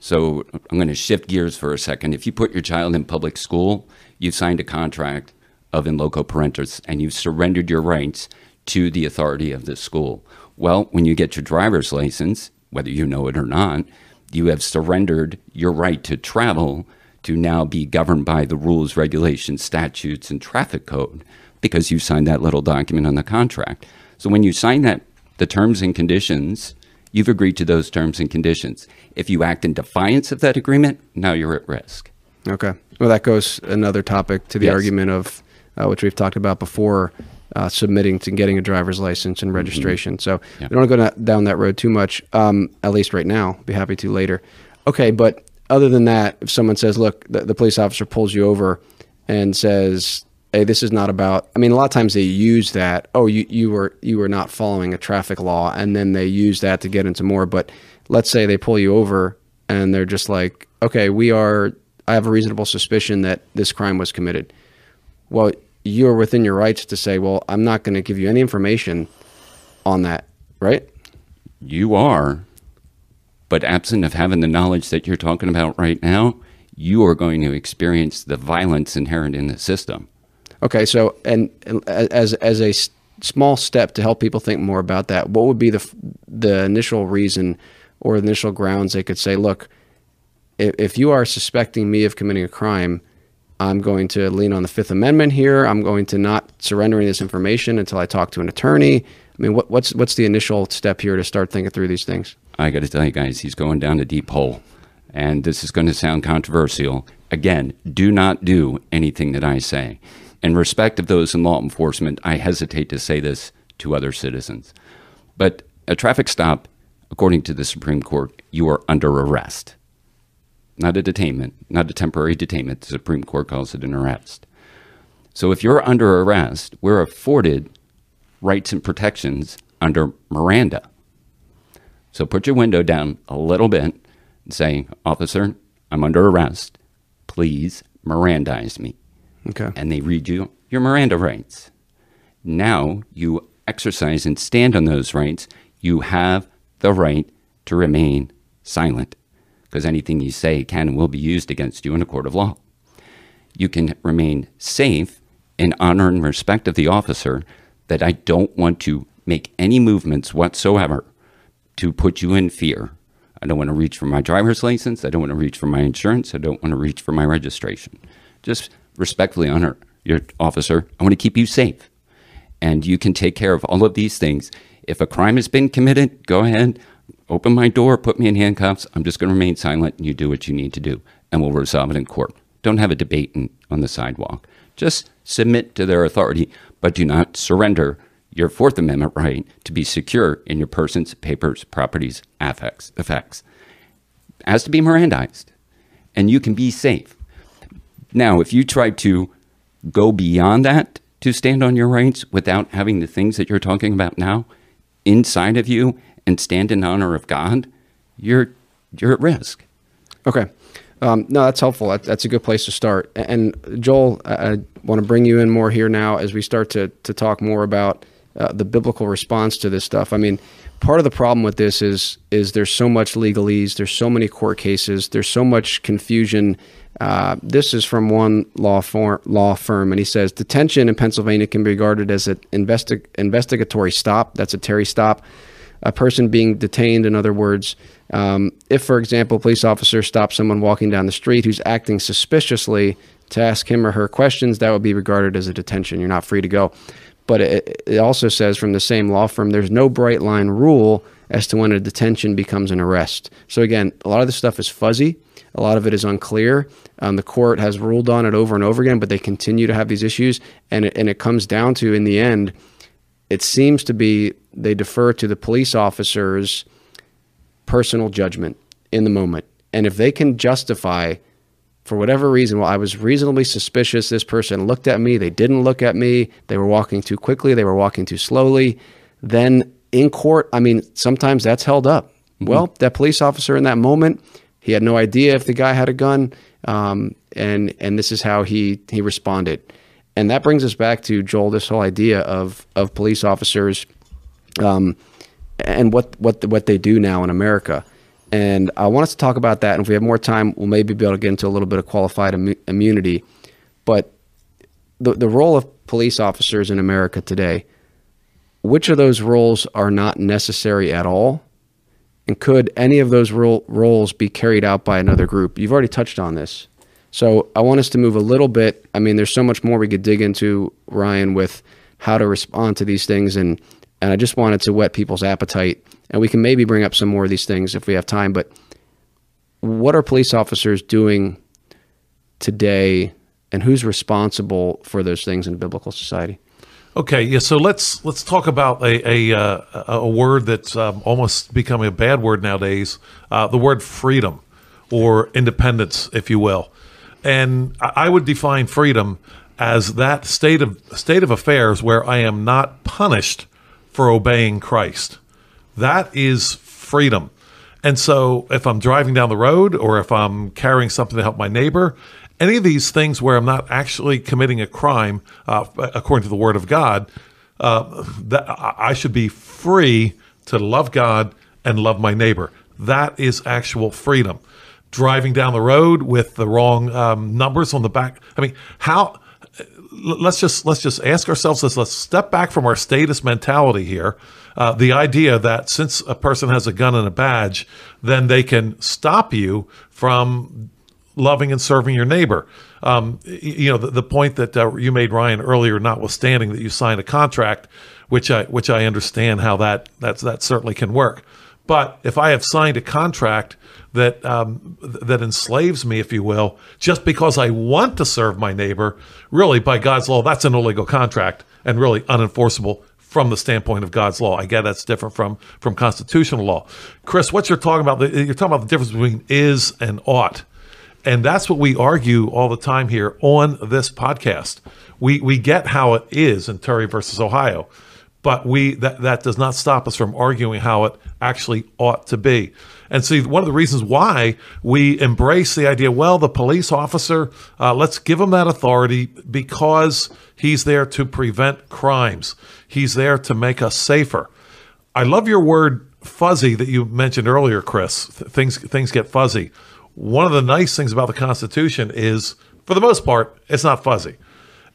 So I'm going to shift gears for a second. If you put your child in public school, you've signed a contract of in loco parentis and you've surrendered your rights to the authority of the school. Well, when you get your driver's license, whether you know it or not, you have surrendered your right to travel to now be governed by the rules, regulations, statutes, and traffic code because you signed that little document on the contract. So when you sign that, the terms and conditions, you've agreed to those terms and conditions. If you act in defiance of that agreement, now you're at risk. Okay. Well, that goes another topic to the yes. argument of uh, which we've talked about before, Uh, submitting to getting a driver's license and registration. Mm-hmm. So yeah. we don't go down that road too much, um, at least right now. Be happy to later. Okay, but other than that, if someone says, look, the, the police officer pulls you over and says, hey, this is not about, I mean, a lot of times they use that, oh, you, you were you were not following a traffic law, and then they use that to get into more. But let's say they pull you over and they're just like, okay, we are, I have a reasonable suspicion that this crime was committed. Well, you're within your rights to say, well, I'm not going to give you any information on that, right? You are, but absent of having the knowledge that you're talking about right now, you are going to experience the violence inherent in the system. Okay, so and, and as as a s- small step to help people think more about that, what would be the the initial reason or the initial grounds they could say, look, if, if you are suspecting me of committing a crime, I'm going to lean on the Fifth Amendment here. I'm going to not surrender any of this information until I talk to an attorney. I I mean, what, what's what's the initial step here to start thinking through these things? I got to tell you guys, he's going down a deep hole, and this is going to sound controversial. Again, do not do anything that I say. In respect of those in law enforcement, I hesitate to say this to other citizens. But a traffic stop, according to the Supreme Court, you are under arrest. Not a detainment, not a temporary detainment. The Supreme Court calls it an arrest. So if you're under arrest, we're afforded rights and protections under Miranda. So put your window down a little bit and say, "Officer, I'm under arrest. Please Mirandize me." Okay. And they read you your Miranda rights. Now you exercise and stand on those rights. You have the right to remain silent, because anything you say can and will be used against you in a court of law. You can remain safe in honor and respect of the officer, that I don't want to make any movements whatsoever to put you in fear. I don't want to reach for my driver's license. I don't want to reach for my insurance. I don't want to reach for my registration. Just respectfully honor your officer. I want to keep you safe. And you can take care of all of these things. If a crime has been committed, go ahead, open my door, put me in handcuffs. I'm just going to remain silent, and you do what you need to do, and we'll resolve it in court. Don't have a debate in, on the sidewalk. Just submit to their authority, but do not surrender your Fourth Amendment right to be secure in your persons, papers, properties, affects, effects. It has to be Mirandized, and you can be safe. Now, if you try to go beyond that to stand on your rights without having the things that you're talking about now inside of you and stand in honor of God, you're you're at risk. Okay. Um, no, that's helpful. That, that's a good place to start. And Joel, I, I want to bring you in more here now as we start to, to talk more about uh, the biblical response to this stuff. I mean, part of the problem with this is is there's so much legalese, there's so many court cases, there's so much confusion. Uh, this is from one law, for, law firm, and he says, detention in Pennsylvania can be regarded as an investi- investigatory stop. That's a Terry stop. A person being detained, in other words, um, if, for example, a police officer stops someone walking down the street who's acting suspiciously to ask him or her questions, that would be regarded as a detention. You're not free to go. But it, it also says from the same law firm, there's no bright line rule as to when a detention becomes an arrest. So again, a lot of this stuff is fuzzy. A lot of it is unclear. Um, the court has ruled on it over and over again, but they continue to have these issues. And it, and it comes down to, in the end, it seems to be they defer to the police officer's personal judgment in the moment. And if they can justify, for whatever reason, well, I was reasonably suspicious, this person looked at me, they didn't look at me, they were walking too quickly, they were walking too slowly, then in court, I mean, sometimes that's held up. Mm-hmm. Well, that police officer in that moment, he had no idea if the guy had a gun, um, and and this is how he he responded. And that brings us back to, Joel, this whole idea of of police officers um, and what what what they do now in America. And I want us to talk about that. And if we have more time, we'll maybe be able to get into a little bit of qualified immu- immunity. But the the role of police officers in America today, which of those roles are not necessary at all? And could any of those role, roles be carried out by another group? You've already touched on this. So I want us to move a little bit. I mean, there's so much more we could dig into, Ryan, with how to respond to these things. And, and I just wanted to whet people's appetite. And we can maybe bring up some more of these things if we have time. But what are police officers doing today? And who's responsible for those things in biblical society? Okay, yeah. So let's let's talk about a a, uh, a word that's um, almost becoming a bad word nowadays. Uh, the word freedom, or independence, if you will. And I would define freedom as that state of state of affairs where I am not punished for obeying Christ. That is freedom. And so, if I'm driving down the road, or if I'm carrying something to help my neighbor, any of these things where I'm not actually committing a crime, uh, according to the Word of God, uh, that I should be free to love God and love my neighbor. That is actual freedom. Driving down the road with the wrong um, numbers on the back. I mean, how? Let's just let's just ask ourselves this. Let's step back from our status mentality here. Uh, the idea that since a person has a gun and a badge, then they can stop you from loving and serving your neighbor. Um, you know, the, the point that uh, you made, Ryan, earlier, notwithstanding that you signed a contract which I which I understand how that that's that certainly can work. But if I have signed a contract that um, that enslaves me, if you will, just because I want to serve my neighbor, really, by God's law, that's an illegal contract and really unenforceable from the standpoint of God's law. I get that's different from from constitutional law. Chris, what you're talking about, you're talking about the difference between is and ought. And that's what we argue all the time here on this podcast. We we get how it is in Terry versus Ohio, but we that, that does not stop us from arguing how it actually ought to be. And see, one of the reasons why we embrace the idea, well, the police officer, uh, let's give him that authority because he's there to prevent crimes. He's there to make us safer. I love your word fuzzy that you mentioned earlier, Chris. Things things get fuzzy. One of the nice things about the Constitution is, for the most part, it's not fuzzy.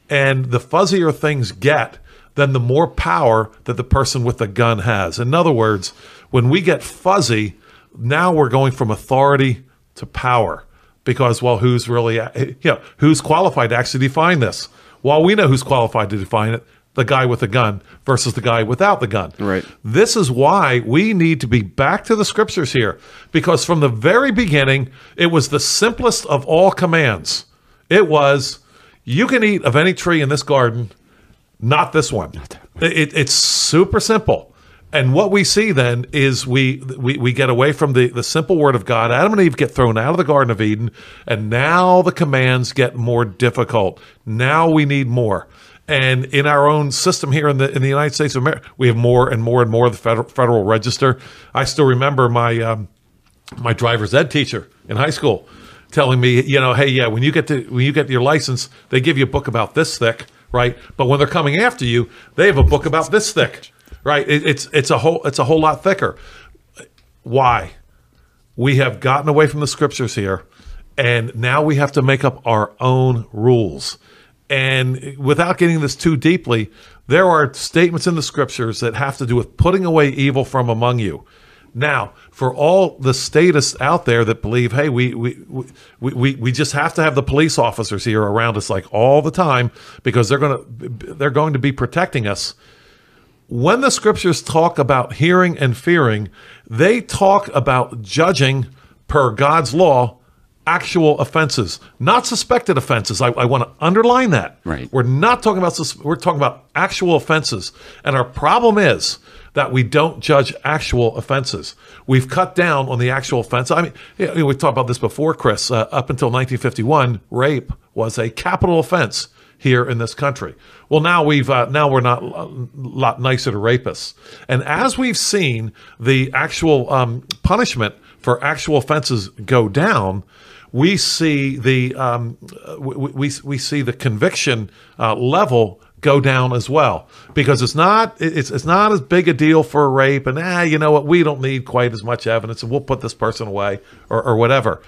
And the fuzzier things get, then the more power that the person with the gun has. In other words, when we get fuzzy, now we're going from authority to power. Because, well, who's really, you know, who's qualified to actually define this? Well, we know who's qualified to define it, the guy with the gun versus the guy without the gun. Right. This is why we need to be back to the scriptures here, because from the very beginning, it was the simplest of all commands. It was, you can eat of any tree in this garden, not this one. It, it's super simple. And what we see then is we we, we get away from the, the simple word of God. Adam and Eve get thrown out of the Garden of Eden, and now the commands get more difficult. Now we need more. And in our own system here in the in the United States of America, we have more and more and more of the federal, federal register. I still remember my um, my driver's ed teacher in high school telling me, you know, hey, yeah, when you get to when you get your license, they give you a book about this thick, right? But when they're coming after you, they have a book about this thick, right? It, it's it's a whole it's a whole lot thicker. Why? We have gotten away from the scriptures here, and now we have to make up our own rules. And without getting this too deeply, there are statements in the scriptures that have to do with putting away evil from among you. Now, for all the statists out there that believe, hey, we we we we, we just have to have the police officers here around us like all the time because they're going to they're going to be protecting us. When the scriptures talk about hearing and fearing, they talk about judging per God's law. Actual offenses, not suspected offenses. I, I want to underline that. Right. We're not talking about, we're talking about actual offenses. And our problem is that we don't judge actual offenses. We've cut down on the actual offense. I mean, you know, we talked about this before, Chris. Uh, up until nineteen fifty-one, rape was a capital offense here in this country. Well, now we've uh, now we're not a lot nicer to rapists. And as we've seen the actual um, punishment for actual offenses go down, we see the um, we, we we see the conviction uh, level go down as well, because it's not it's it's not as big a deal for rape, and ah you know what, we don't need quite as much evidence and we'll put this person away or, or whatever.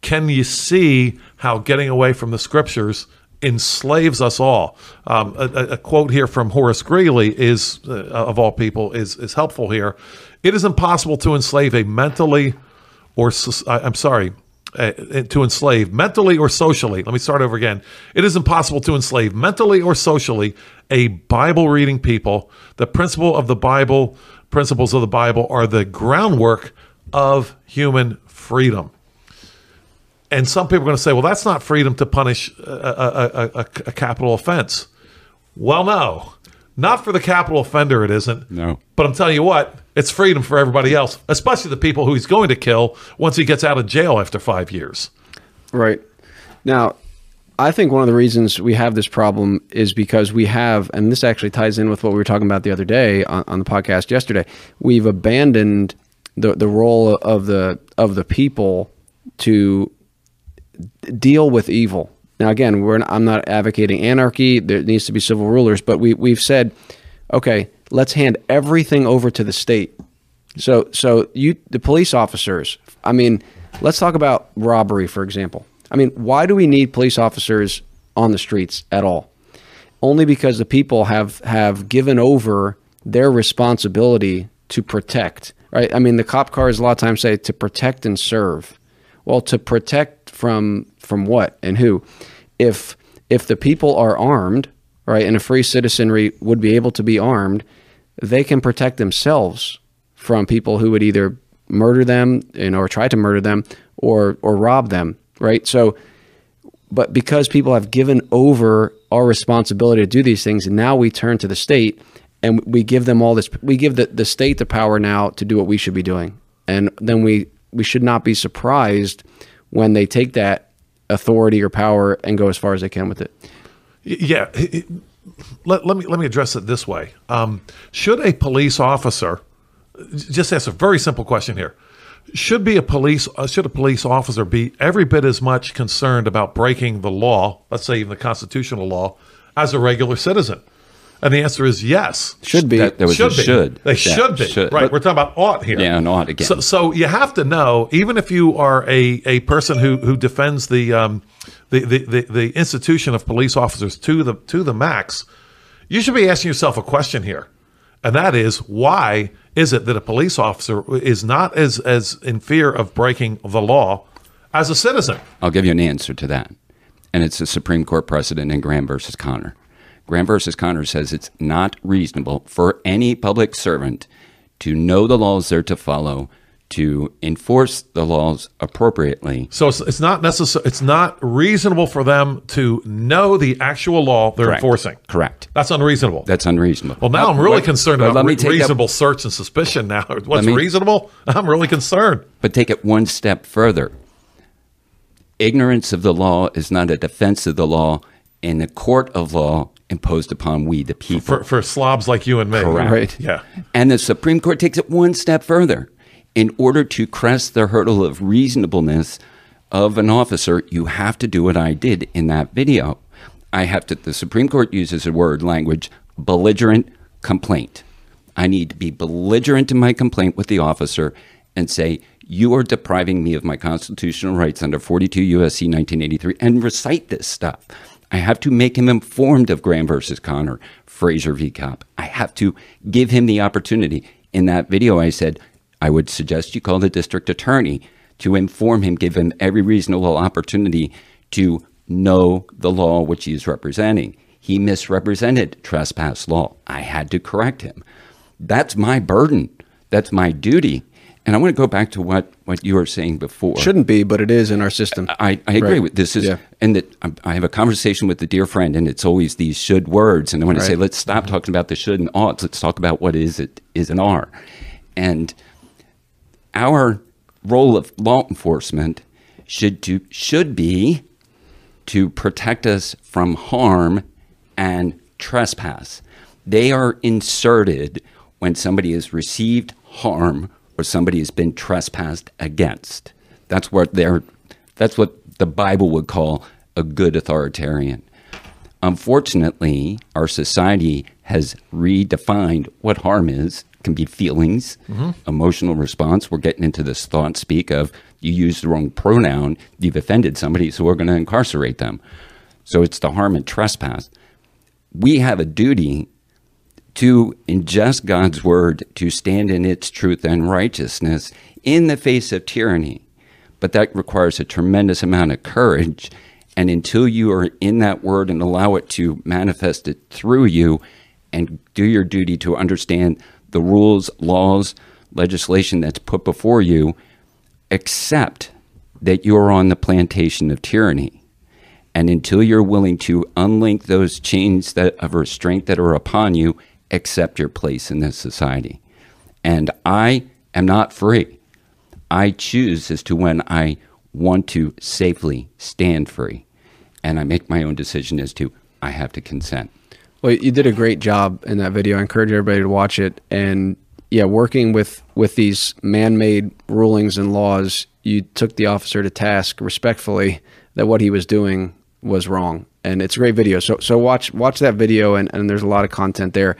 Can you see how getting away from the scriptures enslaves us all? Um, a, a quote here from Horace Greeley is uh, of all people is is helpful here. It is impossible to enslave a mentally or I'm sorry. to enslave mentally or socially. Let me start over again. It is impossible to enslave mentally or socially a Bible reading people. The principle of the Bible, principles of the Bible are the groundwork of human freedom. And some people are going to say, well, that's not freedom to punish a, a, a, a capital offense. Well, no, not for the capital offender. It isn't. No, but I'm telling you what, it's freedom for everybody else, especially the people who he's going to kill once he gets out of jail after five years. Right. Now, I think one of the reasons we have this problem is because we have, and this actually ties in with what we were talking about the other day on, on the podcast yesterday, we've abandoned the, the role of the, of the people to deal with evil. Now, again, we're not, I'm not advocating anarchy. There needs to be civil rulers, but we, we've said, okay, let's hand everything over to the state. So, so you, the police officers, I mean, let's talk about robbery, for example. I mean, why do we need police officers on the streets at all? Only because the people have, have given over their responsibility to protect, right? I mean, the cop cars a lot of times say to protect and serve. Well, to protect from, from what and who? If, if the people are armed, right, and a free citizenry would be able to be armed, they can protect themselves from people who would either murder them, you know, or try to murder them, or or rob them, right? So, but because people have given over our responsibility to do these things, and now we turn to the state and we give them all this, we give the, the state the power now to do what we should be doing. And then we, we should not be surprised when they take that authority or power and go as far as they can with it. Yeah. Let, let me, let me address it this way. Um, should a police officer, just ask a very simple question here. Should be a police, uh, should a police officer be every bit as much concerned about breaking the law, let's say even the constitutional law, as a regular citizen? And the answer is yes. Should be. That, that was should, be. should. They that should be. Should. Right. But we're talking about ought here. Yeah, an ought again. So, so you have to know, even if you are a, a person who, who defends the, um, the, the, the, the institution of police officers to the, to the max, you should be asking yourself a question here. And that is, why is it that a police officer is not as, as in fear of breaking the law as a citizen? I'll give you an answer to that. And it's a Supreme Court precedent in Graham versus Connor. Graham versus Connor says it's not reasonable for any public servant to know the laws they're to follow, to enforce the laws appropriately. So it's, it's not necessary. It's not reasonable for them to know the actual law they're Correct. enforcing. Correct. That's unreasonable. That's unreasonable. Well, now, now I'm really wait, concerned about re reasonable that, search and suspicion. Now, what's me, reasonable? I'm really concerned. But take it one step further. Ignorance of the law is not a defense of the law. In the court of law imposed upon we, the people. For, for slobs like you and me. Correct. Right? Yeah. And the Supreme Court takes it one step further. In order to crest the hurdle of reasonableness of an officer, you have to do what I did in that video. I have to, the Supreme Court uses a word, language, belligerent complaint. I need to be belligerent in my complaint with the officer and say, you are depriving me of my constitutional rights under forty-two U S C nineteen eighty-three, and recite this stuff. I have to make him informed of Graham versus Connor, Fraser v. Cop. I have to give him the opportunity. In that video, I said, I would suggest you call the district attorney to inform him, give him every reasonable opportunity to know the law which he is representing. He misrepresented trespass law. I had to correct him. That's my burden. That's my duty. And I want to go back to what, what you were saying before. Shouldn't be, but it is in our system. I, I agree right. with this. Is, yeah. And that I have a conversation with a dear friend, and it's always these should words. And I want right. to say, let's stop talking about the should and oughts. Let's talk about what is it is an are. And our role of law enforcement should, to, should be to protect us from harm and trespass. They are inserted when somebody has received harm or somebody has been trespassed against. That's what they're, that's what the Bible would call a good authoritarian. Unfortunately, our society has redefined what harm is. It can be feelings, mm-hmm. emotional response. We're getting into this thought speak of, you use the wrong pronoun, you've offended somebody, so we're going to incarcerate them. So it's the harm and trespass. We have a duty to ingest God's word, to stand in its truth and righteousness in the face of tyranny. But that requires a tremendous amount of courage. And until you are in that word and allow it to manifest it through you and do your duty to understand the rules, laws, legislation that's put before you, accept that you're on the plantation of tyranny. And until you're willing to unlink those chains that, of restraint that are upon you, accept your place in this society. And I am not free. I choose as to when I want to safely stand free. And I make my own decision as to I have to consent. Well, you did a great job in that video. I encourage everybody to watch it. And yeah, working with, with these man-made rulings and laws, you took the officer to task respectfully that what he was doing was wrong. And it's a great video. So so watch watch that video, and, and there's a lot of content there.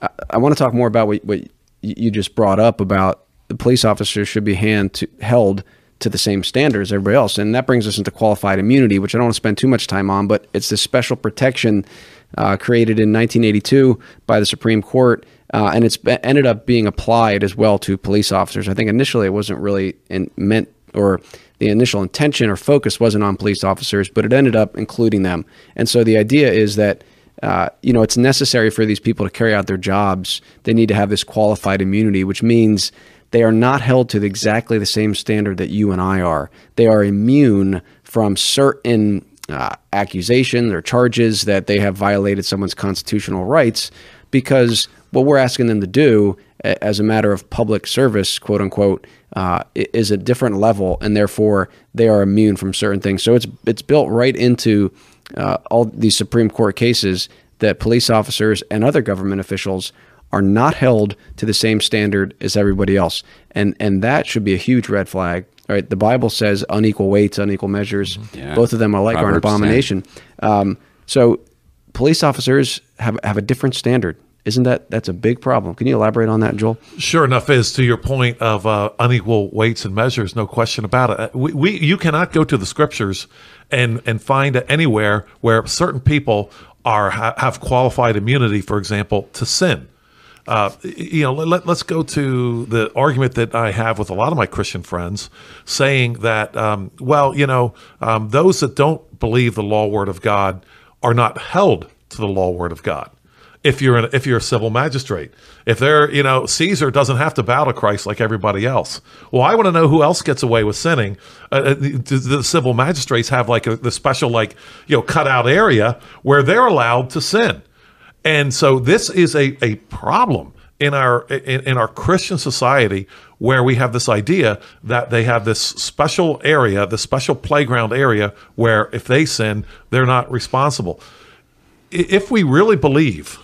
I, I want to talk more about what, what you just brought up about the police officers should be hand to, held to the same standards as everybody else. And that brings us into qualified immunity, which I don't want to spend too much time on, but it's this special protection uh, created in nineteen eighty-two by the Supreme Court. Uh, and it's ended up being applied as well to police officers. I think initially it wasn't really in, meant or the initial intention or focus wasn't on police officers, but it ended up including them. And so the idea is that uh, you know, it's necessary for these people to carry out their jobs. They need to have this qualified immunity, which means they are not held to exactly the same standard that you and I are. They are immune from certain uh, accusations or charges that they have violated someone's constitutional rights, because what we're asking them to do as a matter of public service, quote unquote, uh, is a different level, and therefore they are immune from certain things. So it's it's built right into uh, all these Supreme Court cases that police officers and other government officials are not held to the same standard as everybody else. And and that should be a huge red flag. All right, the Bible says unequal weights, unequal measures. Yeah. Both of them alike Proverbs are an abomination. Um, so police officers have, have a different standard. Isn't that, that's a big problem. Can you elaborate on that, Joel? Sure enough, is to your point of uh, unequal weights and measures, no question about it. We, we you cannot go to the scriptures and, and find anywhere where certain people are have qualified immunity, for example, to sin. Uh, you know, let, let's go to the argument that I have with a lot of my Christian friends saying that, um, well, you know, um, those that don't believe the law word of God are not held to the law word of God. If you're an, if you're a civil magistrate, if they're, you know, Caesar doesn't have to bow to Christ like everybody else. Well, I want to know who else gets away with sinning. Uh, do the civil magistrates have like a, the special, like, you know, cut out area where they're allowed to sin? And so this is a, a problem in our in, in our Christian society, where we have this idea that they have this special area, the special playground area, where if they sin, they're not responsible. If we really believe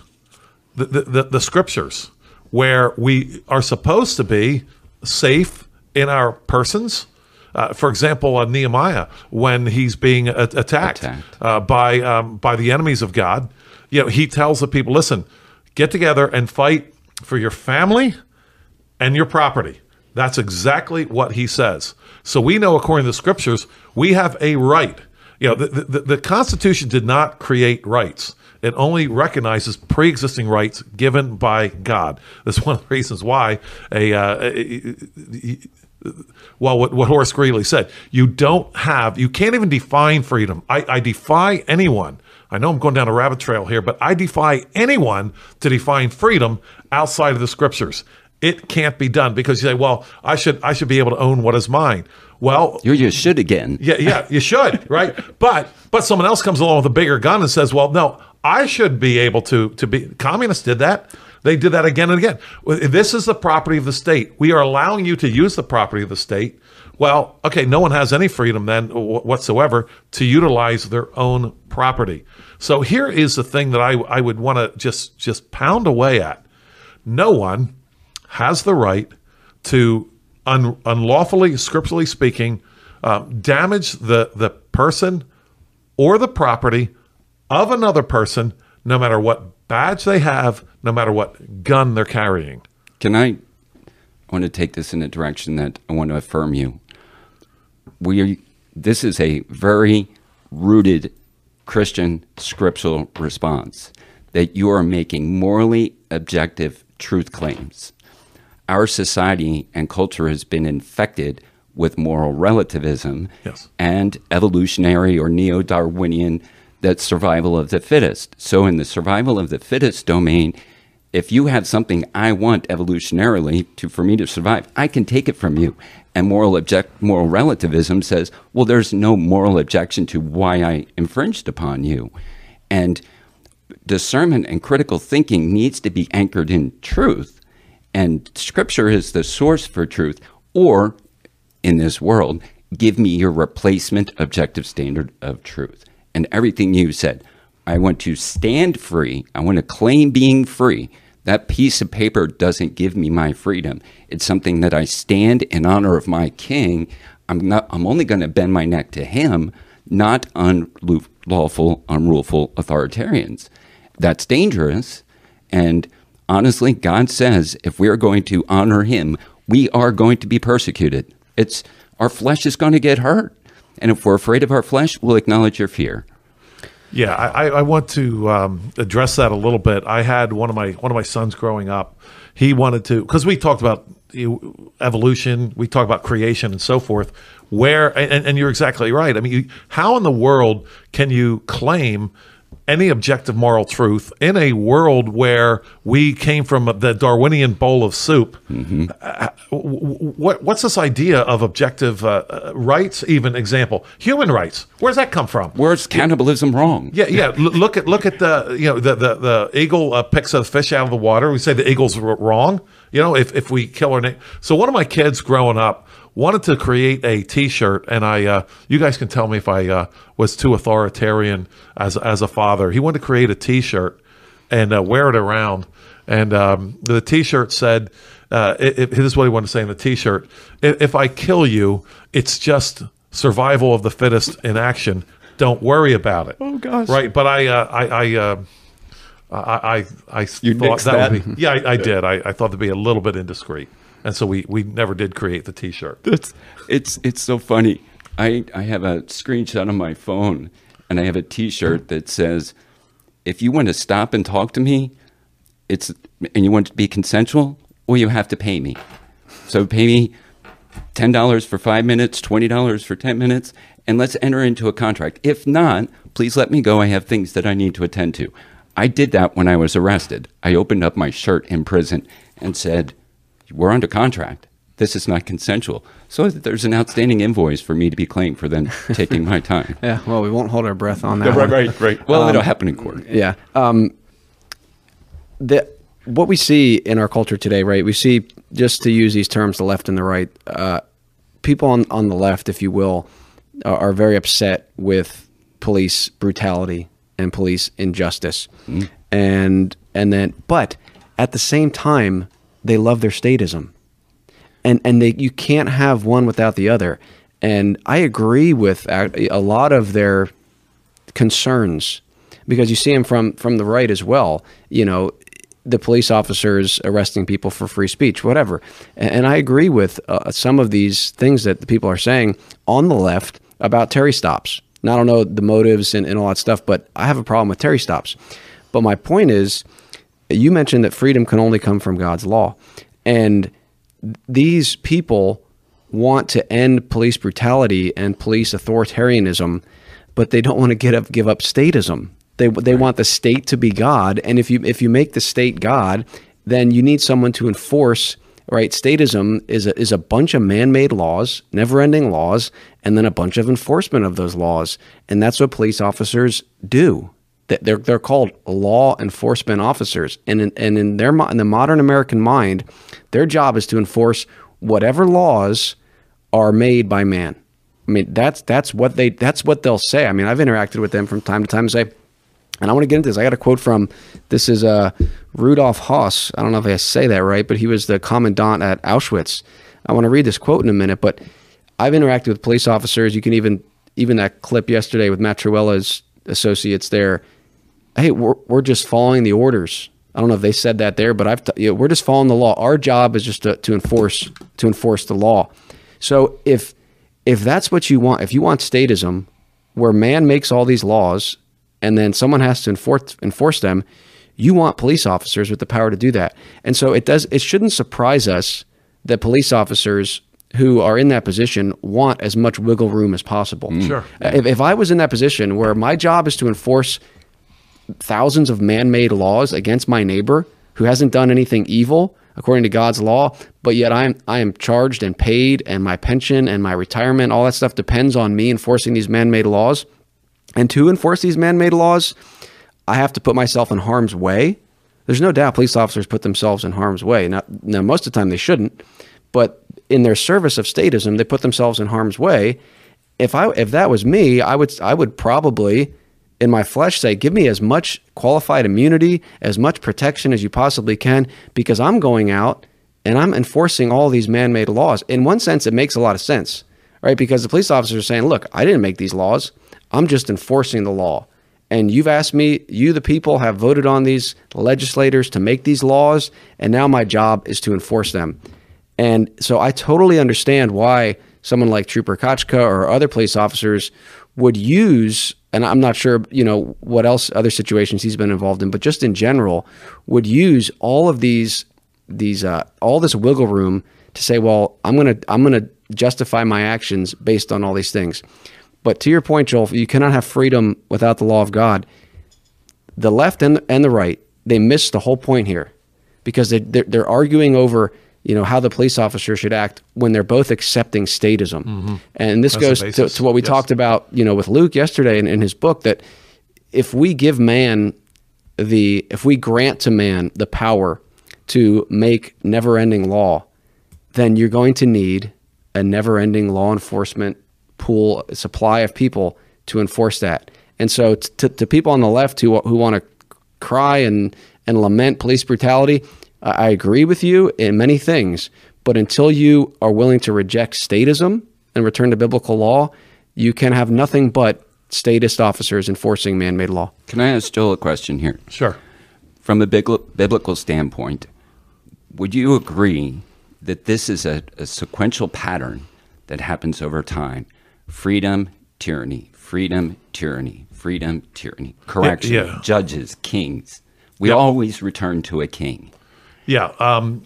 The, the, the scriptures, where we are supposed to be safe in our persons. Uh, for example, uh, Nehemiah, when he's being a- attacked, attacked. Uh, by um, by the enemies of God, you know, he tells the people, listen, get together and fight for your family and your property. That's exactly what he says. So we know, according to the scriptures, we have a right. You know, the, the, the Constitution did not create rights. It only recognizes pre-existing rights given by God. That's one of the reasons why a, uh, a, a, a well, what, what Horace Greeley said, you don't have, you can't even define freedom. I, I defy anyone. I know I'm going down a rabbit trail here, but I defy anyone to define freedom outside of the scriptures. It can't be done, because you say, well, I should, I should be able to own what is mine. Well, you, you should again. Yeah, yeah, you should, right? But, but someone else comes along with a bigger gun and says, well, no, I should be able to, to be, communists did that. They did that again and again. This is the property of the state. We are allowing you to use the property of the state. Well, okay, no one has any freedom then whatsoever to utilize their own property. So here is the thing that I, I would want to just, just pound away at. No one has the right to un, unlawfully, scripturally speaking, um, damage the, the person or the property of another person, no matter what badge they have, no matter what gun they're carrying. Can I, I want to take this in a direction that I want to affirm you. We are, this is a very rooted Christian scriptural response, that you are making morally objective truth claims. Our society and culture has been infected with moral relativism, yes, and evolutionary or neo-Darwinian, that survival of the fittest. So in the survival of the fittest domain, if you have something I want evolutionarily to, for me to survive, I can take it from you. And moral object, moral relativism says, well, there's no moral objection to why I infringed upon you. And discernment and critical thinking needs to be anchored in truth. And scripture is the source for truth, or in this world, give me your replacement objective standard of truth. And everything you said, I want to stand free. I want to claim being free. That piece of paper doesn't give me my freedom. It's something that I stand in honor of my king. I'm not. I'm only going to bend my neck to him, not unlawful, unruthful authoritarians. That's dangerous. And honestly, God says if we are going to honor him, we are going to be persecuted. It's our flesh is going to get hurt. And if we're afraid of our flesh, we'll acknowledge your fear. Yeah, I, I want to um, address that a little bit. I had one of my one of my sons growing up. He wanted to, because we talked about evolution, we talked about creation and so forth. Where and, and you're exactly right. I mean, you, how in the world can you claim any objective moral truth in a world where we came from the Darwinian bowl of soup. Mm-hmm. uh, what, what's this idea of objective uh, rights? Even example, human rights. Where's that come from? Where's cannibalism wrong? Yeah, yeah. Look at look at the you know the the, the eagle uh, picks a fish out of the water. We say the eagle's wrong. You know, if if we kill our name. So one of my kids growing up wanted to create a T-shirt, and I, uh, you guys can tell me if I uh, was too authoritarian as as a father. He wanted to create a T-shirt and uh, wear it around, and um, the T-shirt said, uh, it, it, "This is what he wanted to say in the T-shirt: if, if I kill you, it's just survival of the fittest in action. Don't worry about it." Oh gosh! Right, but I, uh, I, I. Uh, I I, I you thought that, that would be, yeah, I, I did. I, I thought that'd be a little bit indiscreet, and so we, we never did create the T-shirt. It's it's it's so funny. I I have a screenshot on my phone, and I have a T-shirt that says, "If you want to stop and talk to me, it's and you want to be consensual, well, you have to pay me. So pay me ten dollars for five minutes, twenty dollars for ten minutes, and let's enter into a contract. If not, please let me go. I have things that I need to attend to." I did that when I was arrested. I opened up my shirt in prison and said, "We're under contract. This is not consensual." So there's an outstanding invoice for me to be claimed for then taking my time. Yeah, well, we won't hold our breath on that. Yeah, right, one. right, right. Well, um, it'll happen in court. Yeah. Um, the, what we see in our culture today, right, we see, just to use these terms, the left and the right, uh, people on, on the left, if you will, are, are very upset with police brutality and police injustice. Mm. And and then but at the same time they love their statism. And and they you can't have one without the other. And I agree with a lot of their concerns, because you see them from from the right as well, you know, the police officers arresting people for free speech, whatever. And, and I agree with uh, some of these things that the people are saying on the left about Terry stops. Now, I don't know the motives and, and all that stuff, but I have a problem with Terry stops. But my point is, you mentioned that freedom can only come from God's law. And these people want to end police brutality and police authoritarianism, but they don't want to get up, give up statism. They they want the state to be God. And if you if you make the state God, then you need someone to enforce. Right, statism is a, is a bunch of man-made laws, never-ending laws, and then a bunch of enforcement of those laws, and that's what police officers do. That they're they're called law enforcement officers, and in, and in their in the modern American mind, their job is to enforce whatever laws are made by man. I mean, that's that's what they that's what they'll say. I mean, I've interacted with them from time to time and say. And I want to get into this. I got a quote from, this is uh, Rudolf Haas. I don't know if I say that right, but he was the commandant at Auschwitz. I want to read this quote in a minute, but I've interacted with police officers. You can even, even that clip yesterday with Matt Trewella's associates there. Hey, we're, we're just following the orders. I don't know if they said that there, but I've t- you know, we're just following the law. Our job is just to, to enforce to enforce the law. So if if that's what you want, if you want statism, where man makes all these laws, and then someone has to enforce enforce them, you want police officers with the power to do that. And so it does. It shouldn't surprise us that police officers who are in that position want as much wiggle room as possible. Sure. If, if I was in that position where my job is to enforce thousands of man-made laws against my neighbor who hasn't done anything evil according to God's law, but yet I'm I am charged and paid, and my pension and my retirement, all that stuff depends on me enforcing these man-made laws. And to enforce these man-made laws, I have to put myself in harm's way. There's no doubt police officers put themselves in harm's way. Now, now, most of the time they shouldn't, but in their service of statism, they put themselves in harm's way. If I, if that was me, I would, I would probably, in my flesh, say, give me as much qualified immunity, as much protection as you possibly can, because I'm going out and I'm enforcing all these man-made laws. In one sense, it makes a lot of sense, right? Because the police officers are saying, look, I didn't make these laws. I'm just enforcing the law. And you've asked me, you, the people, have voted on these legislators to make these laws, and now my job is to enforce them. And so I totally understand why someone like Trooper Kochka or other police officers would use, and I'm not sure, you know, what else, other situations he's been involved in, but just in general, would use all of these, these, uh, all this wiggle room to say, well, I'm gonna, I'm gonna justify my actions based on all these things. But to your point, Joel, you cannot have freedom without the law of God. the left and and the right, they missed the whole point here, because they they're, they're arguing over, you know, how the police officer should act when they're both accepting statism. Mm-hmm. And this That's goes to, to what we yes. talked about, you know, with Luke yesterday in, in his book, that if we give man the, if we grant to man the power to make never-ending law, then you're going to need a never-ending law enforcement pool, supply of people to enforce that. And so to, to people on the left who, who want to cry and, and lament police brutality, I agree with you in many things, but until you are willing to reject statism and return to biblical law, you can have nothing but statist officers enforcing man-made law. Can I ask Joel a question here? Sure. From a big, biblical standpoint, would you agree that this is a, a sequential pattern that happens over time? Freedom, tyranny, freedom, tyranny, freedom, tyranny, correction, yeah. judges, kings. We yeah. always return to a king. Yeah, um,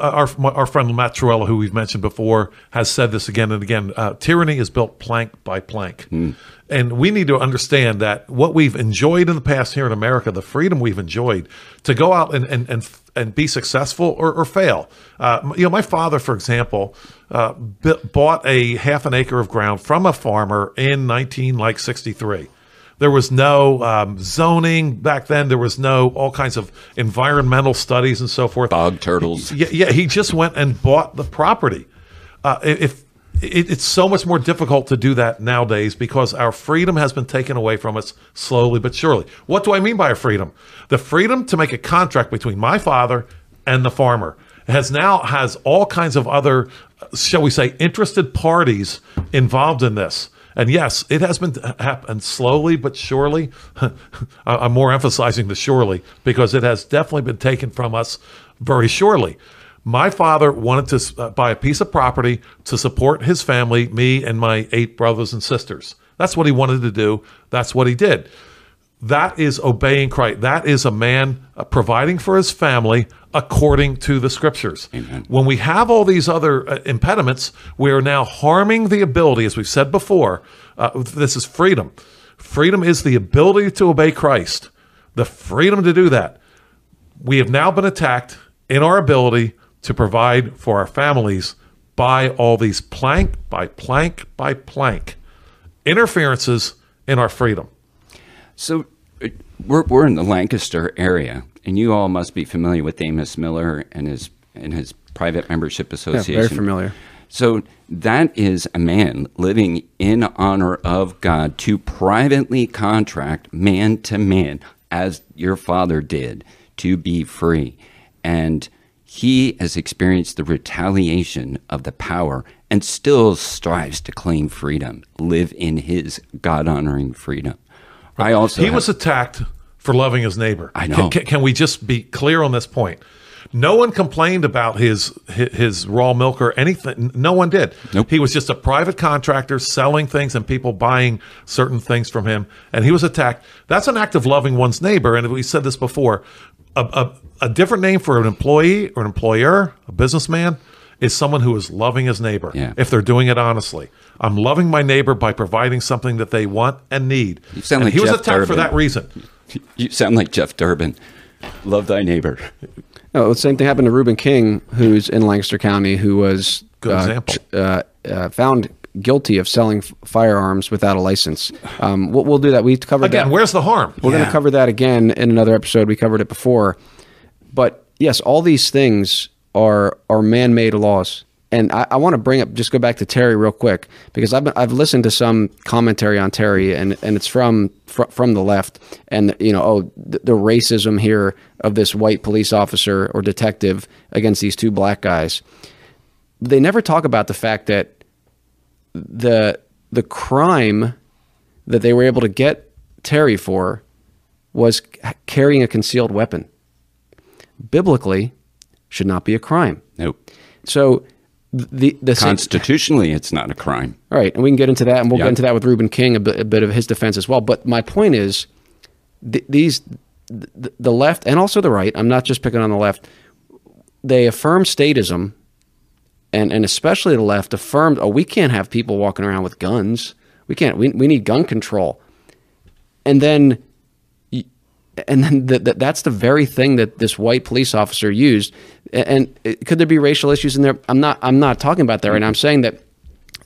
our our friend Matt Trewella, who we've mentioned before, has said this again and again. Uh, tyranny is built plank by plank. Mm. And we need to understand that what we've enjoyed in the past here in America, the freedom we've enjoyed, to go out and and and, and be successful or, or fail. Uh, you know, my father, for example, uh, bought a half an acre of ground from a farmer in nineteen sixty-three. There was no um, zoning back then. There was no all kinds of environmental studies and so forth. Bog turtles. Yeah, yeah he just went and bought the property. Uh, if it, it's so much more difficult to do that nowadays because our freedom has been taken away from us slowly but surely. What do I mean by freedom? The freedom to make a contract between my father and the farmer has now has all kinds of other, shall we say, interested parties involved in this. And yes, it has been happened slowly but surely. I'm more emphasizing the surely because it has definitely been taken from us very surely. My father wanted to buy a piece of property to support his family, me and my eight brothers and sisters. That's what he wanted to do. That's what he did. That is obeying Christ. That is a man providing for his family according to the scriptures. Amen. When we have all these other uh, impediments, we are now harming the ability, as we've said before, uh, this is freedom. Freedom is the ability to obey Christ, the freedom to do that. We have now been attacked in our ability to provide for our families by all these plank by plank by plank interferences in our freedom. So we're, we're in the Lancaster area, and you all must be familiar with Amos Miller and his and his private membership association. Yeah, very familiar. So that is a man living in honor of God to privately contract man to man, as your father did, to be free. And he has experienced the retaliation of the power and still strives to claim freedom, live in his God-honoring freedom. I also he have, was attacked for loving his neighbor. I know. Can, can, can we just be clear on this point? No one complained about his his, his raw milk or anything. No one did. Nope. He was just a private contractor selling things and people buying certain things from him. And he was attacked. That's an act of loving one's neighbor. And we said this before. A, a, a different name for an employee or an employer, a businessman, is someone who is loving his neighbor, yeah. if they're doing it honestly. I'm loving my neighbor by providing something that they want and need. You sound like and he Jeff was attacked Durbin. For that reason. You sound like Jeff Durbin. Love thy neighbor. No, the same thing happened to Reuben King, who's in Lancaster County, who was Good example. Uh, uh, found guilty of selling firearms without a license. Um, we'll, we'll do that. We covered again, that. Again, where's the harm? We're yeah. going to cover that again in another episode. We covered it before. But yes, all these things are are man-made laws. And I, I want to bring up, just go back to Terry real quick, because I've been, I've listened to some commentary on Terry, and and it's from fr from the left, and you know, oh, the, the racism here of this white police officer or detective against these two black guys. They never talk about the fact that the the crime that they were able to get Terry for was carrying a concealed weapon. Biblically, should not be a crime. Nope. So. The, the Constitutionally, it's not a crime. All right, and we can get into that, and we'll yep. get into that with Reuben King, a bit, a bit of his defense as well. But my point is, th these, th the left and also the right, I'm not just picking on the left, they affirm statism, and, and especially the left affirmed, oh, we can't have people walking around with guns. We can't. We, we need gun control. And then And then the, the, that's the very thing that this white police officer used. And it, could there be racial issues in there? I'm not. I'm not talking about that right now. I'm saying that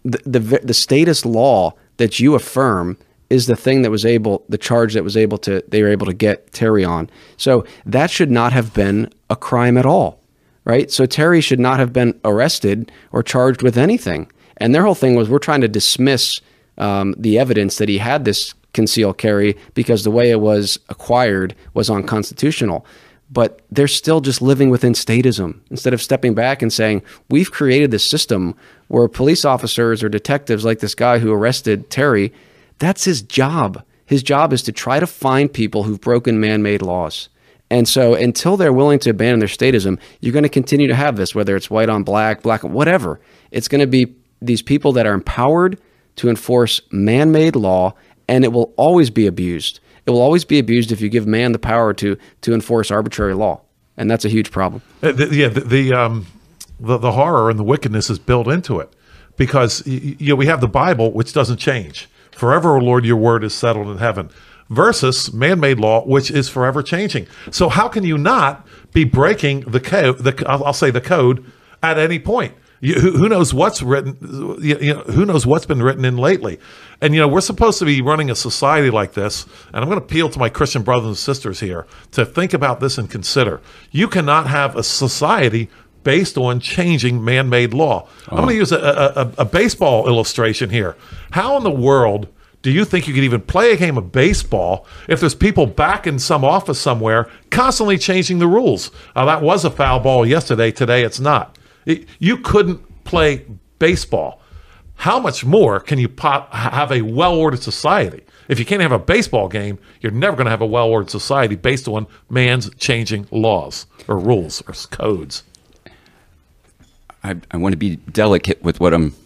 the the, the status law that you affirm is the thing that was able, the charge that was able to, they were able to get Terry on. So that should not have been a crime at all, right? So Terry should not have been arrested or charged with anything. And their whole thing was, we're trying to dismiss um, the evidence that he had this concealed carry because the way it was acquired was unconstitutional. But they're still just living within statism instead of stepping back and saying, we've created this system where police officers or detectives like this guy who arrested Terry, that's his job. His job is to try to find people who've broken man-made laws. And so until they're willing to abandon their statism, you're going to continue to have this, whether it's white on black, black on whatever. It's going to be these people that are empowered to enforce man-made law, and it will always be abused. It will always be abused if you give man the power to to enforce arbitrary law, and that's a huge problem. Uh, the, yeah, the the, um, the the horror and the wickedness is built into it, because you know we have the Bible, which doesn't change forever. O Lord, your word is settled in heaven, versus man-made law, which is forever changing. So how can you not be breaking the code? The, I'll, I'll say the code at any point. You, who, who knows what's written? You know, who knows what's been written in lately? And you know, we're supposed to be running a society like this. And I'm going to appeal to my Christian brothers and sisters here to think about this and consider. You cannot have a society based on changing man-made law. Oh. I'm going to use a, a, a baseball illustration here. How in the world do you think you could even play a game of baseball if there's people back in some office somewhere constantly changing the rules? Uh, that was a foul ball yesterday. Today it's not. You couldn't play baseball. How much more can you pop, have a well-ordered society? If you can't have a baseball game, you're never going to have a well-ordered society based on man's changing laws or rules or codes. I, I want to be delicate with what I'm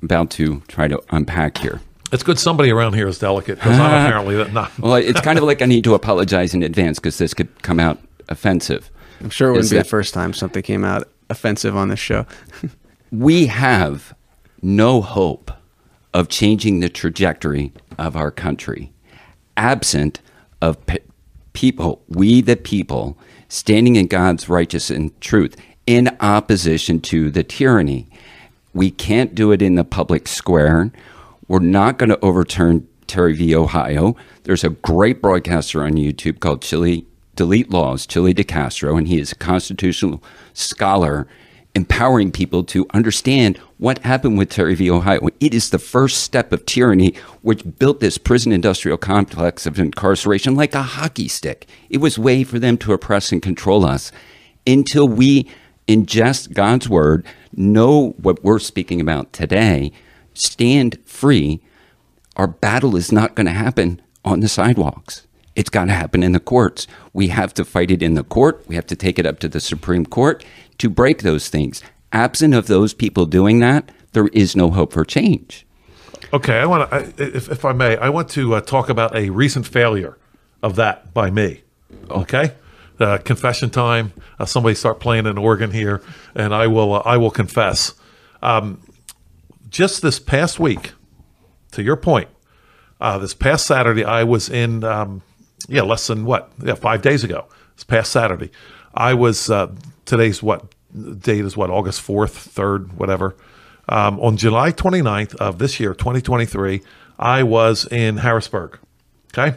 about to try to unpack here. It's good somebody around here is delicate, because I'm apparently not. Well, it's kind of like I need to apologize in advance because this could come out offensive. I'm sure it wouldn't be the first time something came out offensive on this show. We have no hope of changing the trajectory of our country absent of pe people, we the people, standing in God's righteousness and truth in opposition to the tyranny. We can't do it in the public square. We're not going to overturn Terry v. Ohio. There's a great broadcaster on YouTube called Chile Delete Laws, Chile de Castro, and he is a constitutional scholar empowering people to understand what happened with Terry v. Ohio. It is the first step of tyranny, which built this prison industrial complex of incarceration like a hockey stick. It was a way for them to oppress and control us until we ingest God's word, know what we're speaking about today, stand free. Our battle is not going to happen on the sidewalks. It's got to happen in the courts. We have to fight it in the court. We have to take it up to the Supreme Court to break those things. Absent of those people doing that, there is no hope for change. Okay, I want to, if, if I may, I want to uh, talk about a recent failure of that by me. Okay, uh, confession time. Uh, somebody start playing an organ here, and I will. Uh, I will confess. Um, just this past week, to your point, uh, this past Saturday, I was in. Um, Yeah, less than what? Yeah, five days ago. It's past Saturday. I was, uh, today's what? Date is what? August fourth, third, whatever. Um, on July twenty-ninth of this year, twenty twenty-three, I was in Harrisburg. Okay.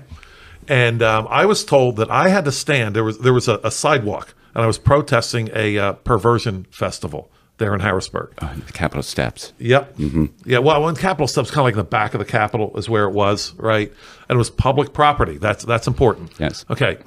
And um, I was told that I had to stand. There was, there was a, a sidewalk, and I was protesting a uh, perversion festival there in Harrisburg. Uh, the Capitol steps. Yep. Mm-hmm. Yeah. Well, on Capitol steps, kind of like the back of the Capitol is where it was, right? And it was public property. That's that's important. Yes. Okay.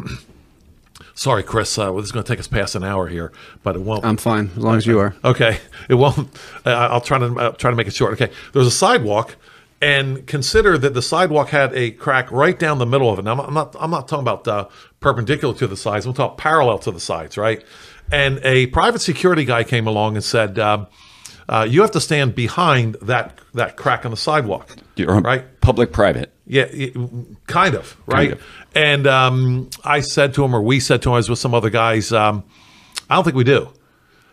Sorry, Chris. Uh, well, this is going to take us past an hour here, but it won't. I'm fine as long as you are. Okay. It won't. Uh, I'll try to uh, try to make it short. Okay. There was a sidewalk, and consider that the sidewalk had a crack right down the middle of it. Now, I'm, I'm not. I'm not talking about uh, perpendicular to the sides. I'm talking parallel to the sides, right? And a private security guy came along and said, um, uh, you have to stand behind that that crack on the sidewalk. You're right? Public-private. Yeah, it, kind of, right? Kind of. And um, I said to him, or we said to him, I was with some other guys, um, I don't think we do.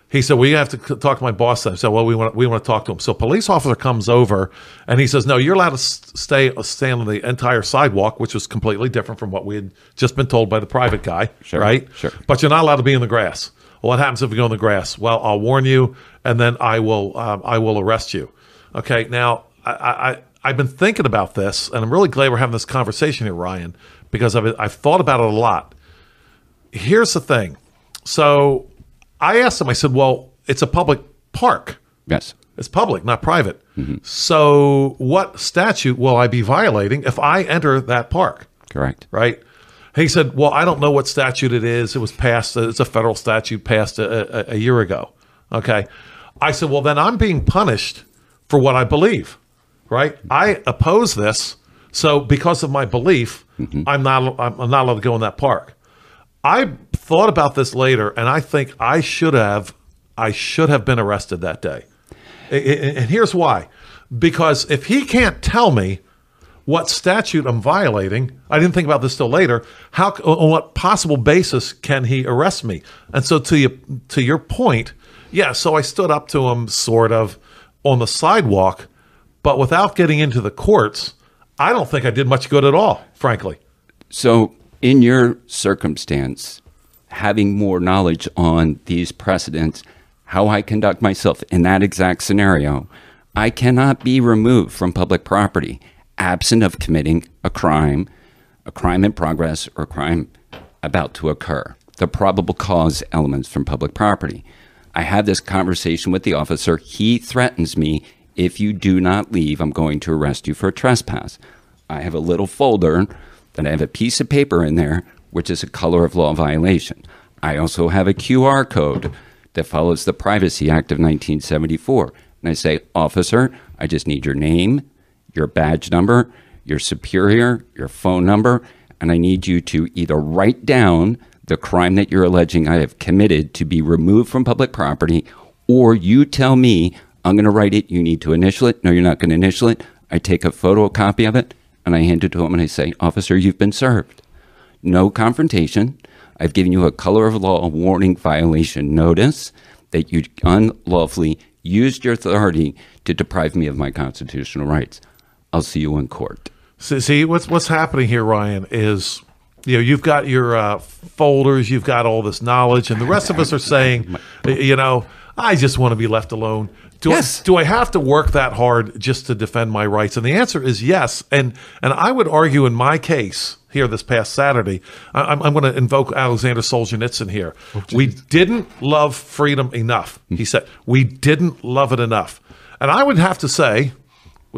He said, well, you have to talk to my boss. I said, well, we want, we want to talk to him. So a police officer comes over and he says, no, you're allowed to stay, stay on the entire sidewalk, which was completely different from what we had just been told by the private guy, sure, right? Sure. But you're not allowed to be in the grass. Well, what happens if you go in the grass? Well, I'll warn you, and then I will, um, I will arrest you. Okay, now, I, I, I've been thinking about this, and I'm really glad we're having this conversation here, Ryan, because I've, I've thought about it a lot. Here's the thing. So I asked him, I said, well, it's a public park. Yes. It's public, not private. Mm-hmm. So what statute will I be violating if I enter that park? Correct. Right? He said, well, I don't know what statute it is. It was passed. It's a federal statute passed a, a, a year ago. Okay. I said, well, then I'm being punished for what I believe, right? I oppose this. So because of my belief, mm-hmm. I'm not, I'm not allowed to go in that park. I thought about this later, and I think I should have, I should have been arrested that day. And here's why. Because if he can't tell me what statute I'm violating, I didn't think about this till later, how, on what possible basis can he arrest me? And so to you, to your point, yeah, so I stood up to him sort of on the sidewalk, but without getting into the courts, I don't think I did much good at all, frankly. So in your circumstance, having more knowledge on these precedents, how I conduct myself in that exact scenario, I cannot be removed from public property absent of committing a crime, a crime in progress, or a crime about to occur. The probable cause elements from public property. I have this conversation with the officer. He threatens me, if you do not leave, I'm going to arrest you for a trespass. I have a little folder that I have a piece of paper in there, which is a color of law violation. I also have a Q R code that follows the Privacy Act of nineteen seventy-four. And I say, officer, I just need your name, your badge number, your superior, your phone number, and I need you to either write down the crime that you're alleging I have committed to be removed from public property, or you tell me, I'm going to write it, you need to initial it. No, you're not going to initial it. I take a photocopy of it, and I hand it to him, and I say, officer, you've been served. No confrontation. I've given you a color of law warning violation notice that you unlawfully used your authority to deprive me of my constitutional rights. I'll see you in court. See, see what's what's happening here, Ryan, is, you know, you've got your uh, folders, you've got all this knowledge, and the rest of us are saying, you know, I just want to be left alone. Do, yes. I, do I have to work that hard just to defend my rights? And the answer is yes. And and I would argue in my case here this past Saturday, I, I'm, I'm going to invoke Alexander Solzhenitsyn here. Oh, we didn't love freedom enough, he said. We didn't love it enough. And I would have to say,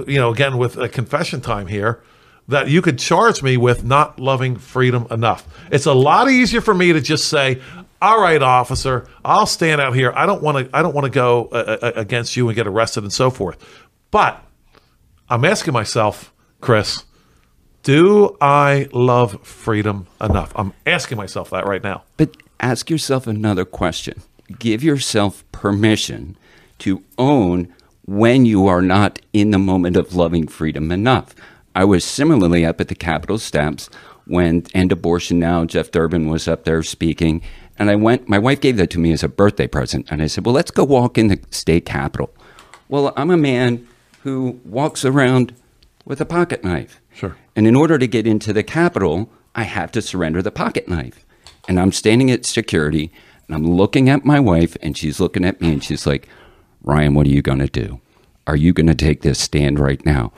you know, again, with a confession time here, that you could charge me with not loving freedom enough. It's a lot easier for me to just say, all right, officer, I'll stand out here. I don't want to. I don't want to go uh, against you and get arrested and so forth. But I'm asking myself, Chris, do I love freedom enough? I'm asking myself that right now. But ask yourself another question. Give yourself permission to own when you are not in the moment of loving freedom enough. I was similarly up at the Capitol steps when End Abortion Now, Jeff Durbin was up there speaking. And I went, my wife gave that to me as a birthday present. And I said, well, let's go walk in the state capitol. Well, I'm a man who walks around with a pocket knife. Sure. And in order to get into the capitol, I have to surrender the pocket knife. And I'm standing at security and I'm looking at my wife and she's looking at me and she's like, Ryan, what are you going to do? Are you going to take this stand right now?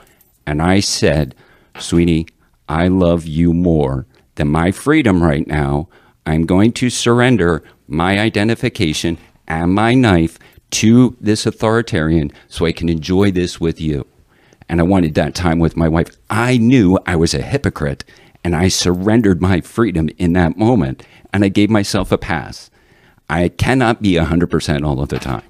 And I said, sweetie, I love you more than my freedom right now. I'm going to surrender my identification and my knife to this authoritarian so I can enjoy this with you. And I wanted that time with my wife. I knew I was a hypocrite, and I surrendered my freedom in that moment, and I gave myself a pass. I cannot be one hundred percent all of the time.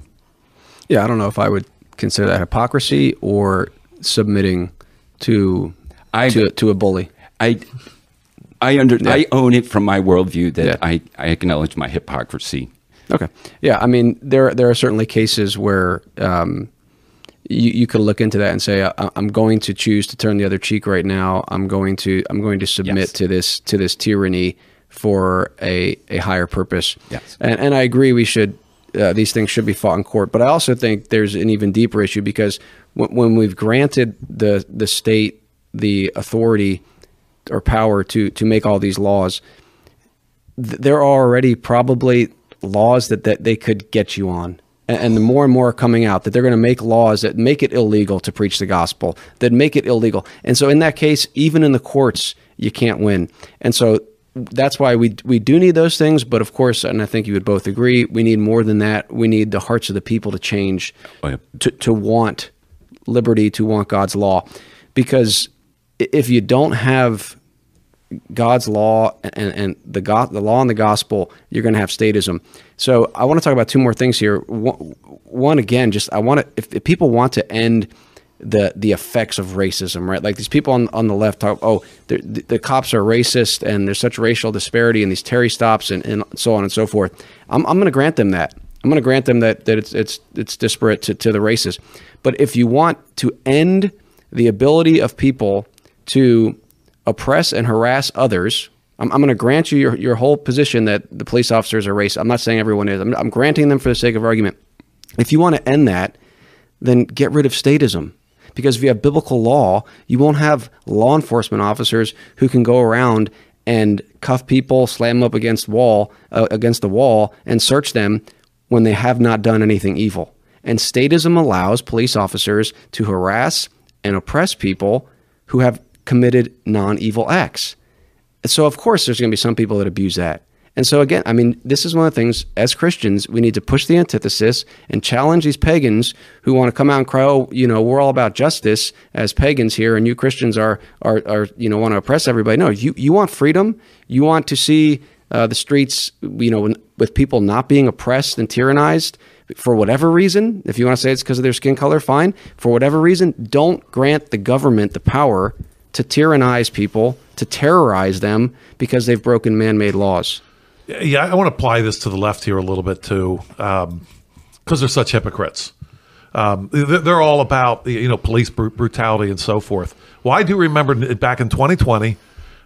Yeah, I don't know if I would consider that hypocrisy or submitting to, I, to, to a bully. I... I under yeah. I own it from my worldview that yeah. I, I acknowledge my hypocrisy. Okay. Yeah. I mean, there there are certainly cases where um, you you could look into that and say, I, I'm going to choose to turn the other cheek right now. I'm going to I'm going to submit yes. to this to this tyranny for a, a higher purpose. Yes. And and I agree we should uh, these things should be fought in court. But I also think there's an even deeper issue, because w when we've granted the the state the authority or power to to make all these laws, th there are already probably laws that, that they could get you on. And the more and more are coming out that they're going to make laws that make it illegal to preach the gospel, that make it illegal. And so in that case, even in the courts, you can't win. And so that's why we we do need those things. But of course, and I think you would both agree, we need more than that. We need the hearts of the people to change, oh, yeah. to, to want liberty, to want God's law. Because if you don't have God's law and, and the God, the law and the gospel, you're going to have statism. So I want to talk about two more things here. One, again, just I want to, if, if people want to end the the effects of racism, right? Like these people on, on the left talk, oh, the, the cops are racist and there's such racial disparity in these Terry stops and, and so on and so forth. I'm, I'm going to grant them that. I'm going to grant them that, that it's, it's, it's disparate to, to the races. But if you want to end the ability of people to oppress and harass others, I'm, I'm going to grant you your, your whole position that the police officers are racist. I'm not saying everyone is. I'm, I'm granting them for the sake of argument. If you want to end that, then get rid of statism. Because if you have biblical law, you won't have law enforcement officers who can go around and cuff people, slam them up against wall, uh, against the wall, and search them when they have not done anything evil. And statism allows police officers to harass and oppress people who have committed non-evil acts. And so of course there's going to be some people that abuse that. And so again, I mean, this is one of the things as Christians, we need to push the antithesis and challenge these pagans who want to come out and cry, oh, you know, we're all about justice as pagans here, and you Christians are, are, are you know, want to oppress everybody. No, you, you want freedom. You want to see uh, the streets, you know, when, with people not being oppressed and tyrannized for whatever reason. If you want to say it's because of their skin color, fine. For whatever reason, don't grant the government the power to tyrannize people, to terrorize them because they've broken man-made laws. Yeah, I want to apply this to the left here a little bit too, because um, they're such hypocrites. Um, they're all about, you know, police brutality and so forth. Well, I do remember back in twenty twenty,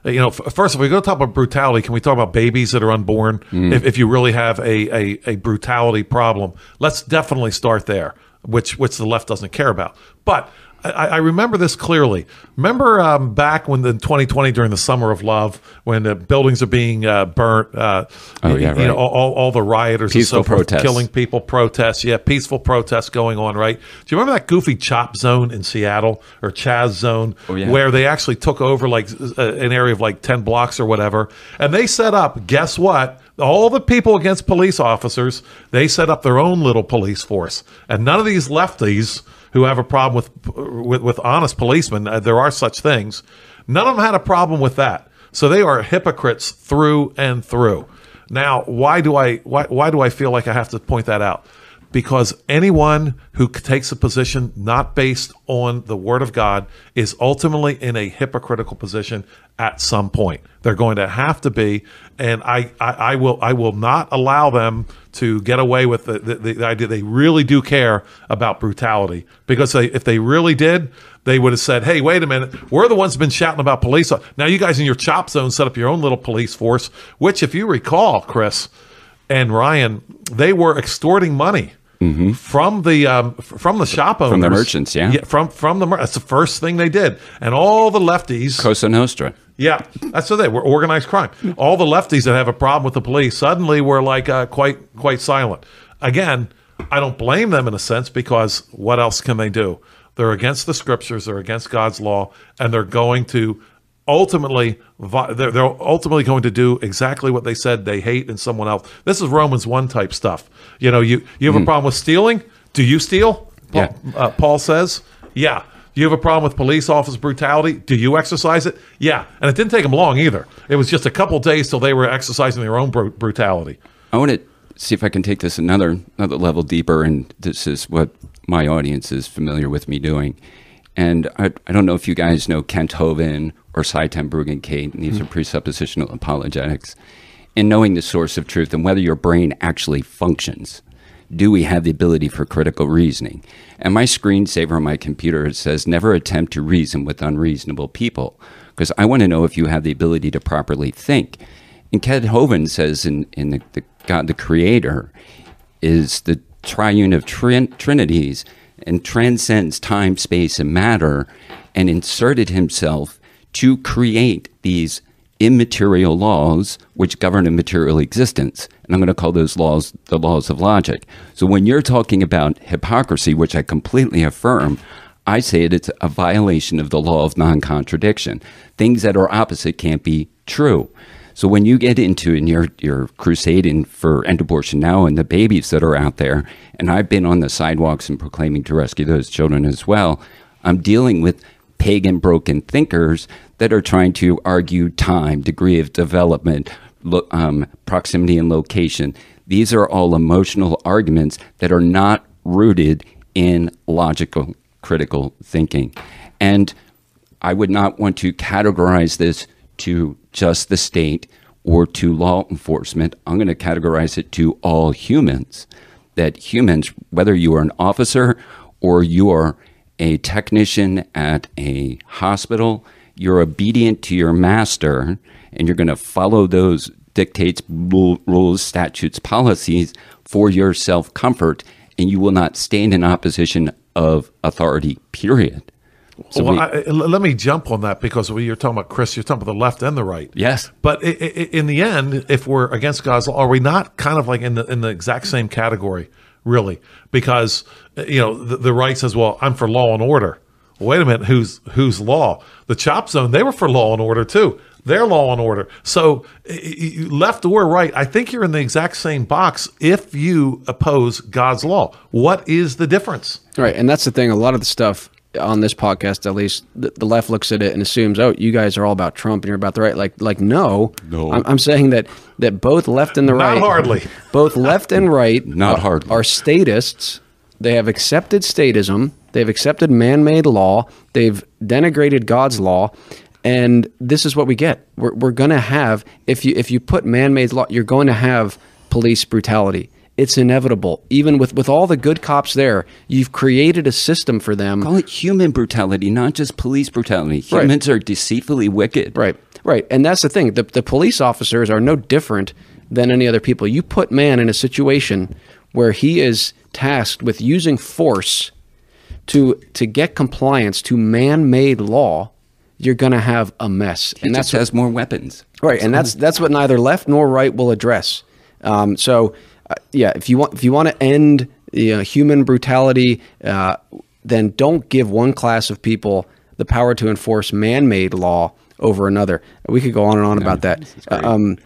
you know, first if we go talk about brutality, can we talk about babies that are unborn? Mm. If, if you really have a, a, a brutality problem, let's definitely start there, which, which the left doesn't care about. But I, I remember this clearly. Remember um, back when the twenty twenty during the Summer of Love, when the buildings are being uh, burnt, uh, oh, yeah, you right. know, all, all the rioters peaceful and so protests. forth, killing people, protests, yeah, peaceful protests going on, right? Do you remember that goofy CHOP zone in Seattle, or Chaz zone, oh, yeah. where they actually took over like uh, an area of like ten blocks or whatever, and they set up, guess what? All the people against police officers, they set up their own little police force, and none of these lefties who have a problem with, with, with honest policemen, uh, there are such things, none of them had a problem with that. So they are hypocrites through and through. Now, why do I, why, why do I feel like I have to point that out? Because anyone who takes a position not based on the Word of God is ultimately in a hypocritical position at some point. They're going to have to be, and I, I, I will I will not allow them to get away with the, the, the idea they really do care about brutality. Because they, if they really did, they would have said, hey, wait a minute, we're the ones who've been shouting about police. Now you guys in your CHOP zone set up your own little police force, which if you recall, Chris and Ryan, they were extorting money. Mm-hmm. From the um, from the shop owners, from the merchants, yeah, yeah from from the that's the first thing they did, and all the lefties, Cosa Nostra, yeah, that's what they were, organized crime. All the lefties that have a problem with the police suddenly were like uh, quite quite silent. Again, I don't blame them in a sense, because what else can they do? They're against the scriptures, they're against God's law, and they're going to ultimately they're they're ultimately going to do exactly what they said they hate in someone else. This is Romans one type stuff. You know, you, you have mm-hmm. a problem with stealing? Do you steal? Paul, yeah. uh, Paul says, yeah. You have a problem with police office brutality? Do you exercise it? Yeah. And it didn't take them long either. It was just a couple days till they were exercising their own br brutality. I want to see if I can take this another, another level deeper, and this is what my audience is familiar with me doing. And I, I don't know if you guys know Kent Hovind or Sye Ten Bruggencate, and these mm. are presuppositional apologetics. In knowing the source of truth and whether your brain actually functions, do we have the ability for critical reasoning? And my screensaver on my computer, it says, never attempt to reason with unreasonable people, because I want to know if you have the ability to properly think. And Kent Hovind says in, in the, the God, the Creator, is the triune of trin- trinities and transcends time, space, and matter, and inserted himself to create these immaterial laws which govern a material existence. And I'm going to call those laws the laws of logic. So when you're talking about hypocrisy, which I completely affirm, I say it, it's a violation of the law of non-contradiction. Things that are opposite can't be true. So when you get into, and you're, you're crusading for end abortion now and the babies that are out there, and I've been on the sidewalks and proclaiming to rescue those children as well, I'm dealing with pagan broken thinkers that are trying to argue time, degree of development, lo- um, proximity and location. These are all emotional arguments that are not rooted in logical, critical thinking. And I would not want to categorize this to just the state or to law enforcement. I'm going to categorize it to all humans, that humans, whether you are an officer or you are a technician at a hospital, you're obedient to your master, and you're going to follow those dictates, rules, statutes, policies for your self-comfort, and you will not stand in opposition of authority, period. So well, we, I, let me jump on that, because you're talking about, Chris, you're talking about the left and the right. Yes. But it, it, in the end, if we're against God's law, are we not kind of like in the in the exact same category, really? Because, you know, the, the right says, well, I'm for law and order. Well, wait a minute, who's, who's law? The Chop Zone, they were for law and order too. They're law and order. So left or right, I think you're in the exact same box if you oppose God's law. What is the difference? Right, and that's the thing. A lot of the stuff on this podcast, at least, the left looks at it and assumes, oh, you guys are all about Trump and you're about the right. Like, like no. No. I'm, I'm saying that that both left and the right. Not hardly. Both left and right Not are, are statists. They have accepted statism. They've accepted man-made law. They've denigrated God's law. And this is what we get. We're, we're going to have, if you if you put man-made law, you're going to have police brutality. It's inevitable. Even with, with all the good cops there, you've created a system for them. Call it human brutality, not just police brutality. Humans right. are deceitfully wicked. Right, right. And that's the thing. The, the police officers are no different than any other people. You put man in a situation where he is tasked with using force to to get compliance to man-made law, you're going to have a mess. He and just that's has what, more weapons. Right, it's and that's that's what neither left nor right will address. Um, so... Uh, yeah, if you want, if you want to end you know, human brutality, uh, then don't give one class of people the power to enforce man-made law over another. We could go on and on no, about that. Um,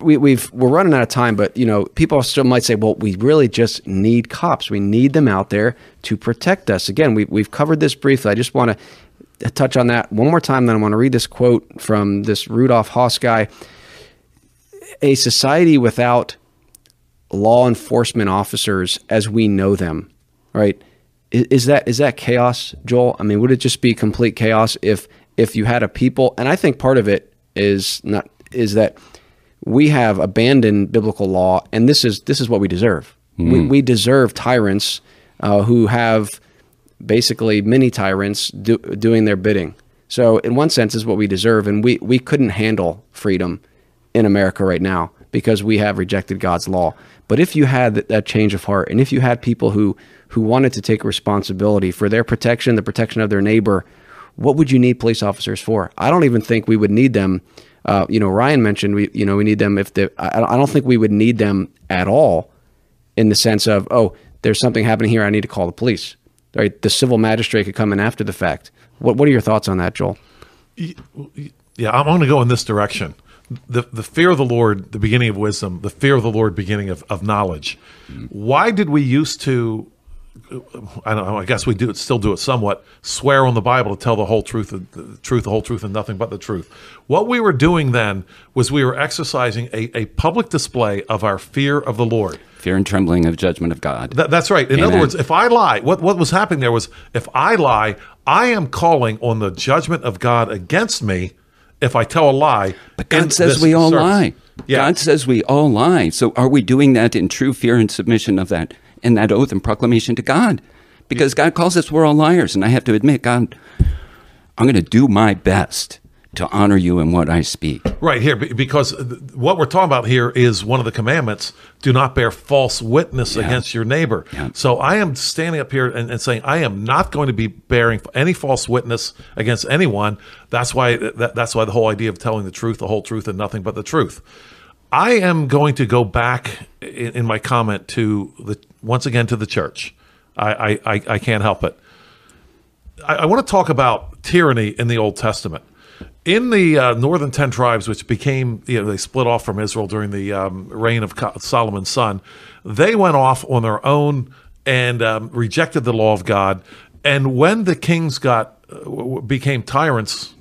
we, we've we're running out of time, but you know, people still might say, "Well, we really just need cops. We need them out there to protect us." Again, we we've covered this briefly. I just want to touch on that one more time. Then I want to read this quote from this Rudolf Haas guy: "A society without law enforcement officers as we know them," right? Is, is that is that chaos, Joel? I mean, would it just be complete chaos if if you had a people? And I think part of it is not is that we have abandoned biblical law, and this is this is what we deserve. Mm. We, we deserve tyrants uh, who have basically many tyrants do, doing their bidding. So, in one sense, is what we deserve, and we we couldn't handle freedom in America right now, because we have rejected God's law. But if you had that, that change of heart, and if you had people who, who wanted to take responsibility for their protection, the protection of their neighbor, what would you need police officers for? I don't even think we would need them. Uh, you know, Ryan mentioned we you know we need them if the I, I don't think we would need them at all, in the sense of, oh, there's something happening here, I need to call the police. Right? The civil magistrate could come in after the fact. What What are your thoughts on that, Joel? Yeah, I'm going to go in this direction. The the fear of the Lord, the beginning of wisdom, the fear of the Lord, beginning of, of knowledge. Why did we used to, I don't know, I guess we do still do it somewhat, swear on the Bible to tell the whole truth, the truth, the whole truth, and nothing but the truth? What we were doing then was we were exercising a, a public display of our fear of the Lord. Fear and trembling of judgment of God. Th- that's right. In Amen. Other words, if I lie, what, what was happening there was, if I lie, I am calling on the judgment of God against me if I tell a lie. But God says we all service. lie. Yeah. God says we all lie. So are we doing that in true fear and submission of that, and that oath and proclamation to God? Because God calls us, we're all liars. And I have to admit, God, I'm going to do my best to honor you in what I speak. Right here, because what we're talking about here is one of the commandments, do not bear false witness yeah. against your neighbor. Yeah. So I am standing up here and, and saying, I am not going to be bearing any false witness against anyone. That's why, that, that's why the whole idea of telling the truth, the whole truth, and nothing but the truth. I am going to go back in, in my comment to the, once again, to the church. I, I, I can't help it. I, I want to talk about tyranny in the Old Testament. In the uh, northern ten tribes, which became, you know, they split off from Israel during the um, reign of Solomon's son, they went off on their own and um, rejected the law of God. And when the kings got uh, became tyrants,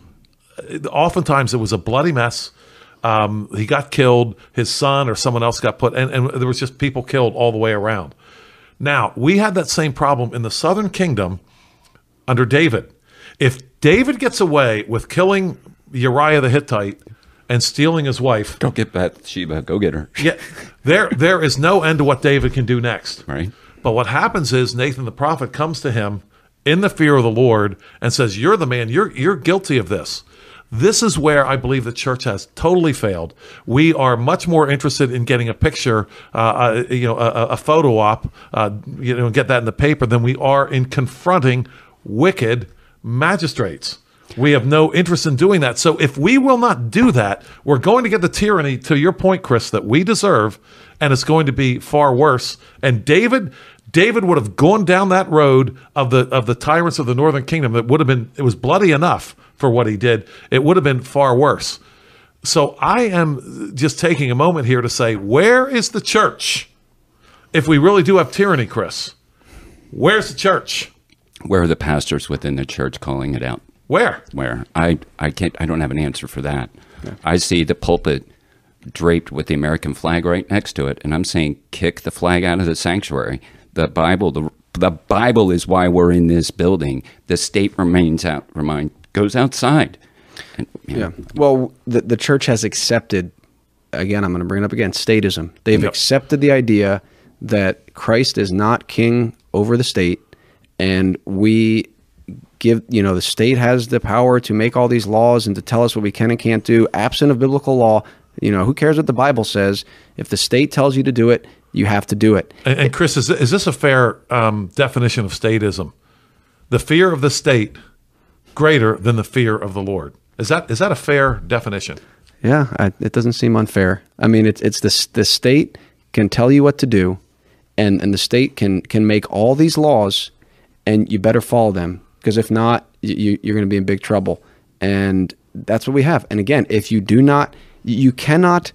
oftentimes it was a bloody mess. Um, he got killed, his son or someone else got put, and, and there was just people killed all the way around. Now, we had that same problem in the southern kingdom under David. If David gets away with killing Uriah the Hittite and stealing his wife. Don't get Bathsheba. Go get her. yeah, there, there is no end to what David can do next. Right. But what happens is Nathan the prophet comes to him in the fear of the Lord and says, you're the man. You're, you're guilty of this. This is where I believe the church has totally failed. We are much more interested in getting a picture, uh, a, you know, a, a photo op, uh, you know, get that in the paper than we are in confronting wicked magistrates. We have no interest in doing that. So if we will not do that, we're going to get the tyranny, to your point, Chris, that we deserve, and it's going to be far worse. And David, David would have gone down that road of the of the tyrants of the northern kingdom. That would have been, it was bloody enough for what he did. It would have been far worse. So I am just taking a moment here to say, where is the church? If we really do have tyranny, Chris, where's the church? Where are the pastors within the church calling it out? Where? Where? I, I can't, I don't have an answer for that. Yeah. I see the pulpit draped with the American flag right next to it, and I'm saying kick the flag out of the sanctuary. The Bible, the, the Bible is why we're in this building. The state remains out, remain, goes outside. And, you know, yeah. Well, the, the church has accepted, again, I'm going to bring it up again, statism. They've yep. accepted the idea that Christ is not king over the state. And we give, you know, the state has the power to make all these laws and to tell us what we can and can't do. Absent of biblical law, you know, who cares what the Bible says? If the state tells you to do it, you have to do it. And, and Chris, is, is this a fair um, definition of statism? The fear of the state greater than the fear of the Lord. Is that is that a fair definition? Yeah, I, it doesn't seem unfair. I mean, it's it's the the state can tell you what to do, and and the state can can make all these laws. And you better follow them, because if not, you, you're going to be in big trouble. And that's what we have. And again, if you do not, you cannot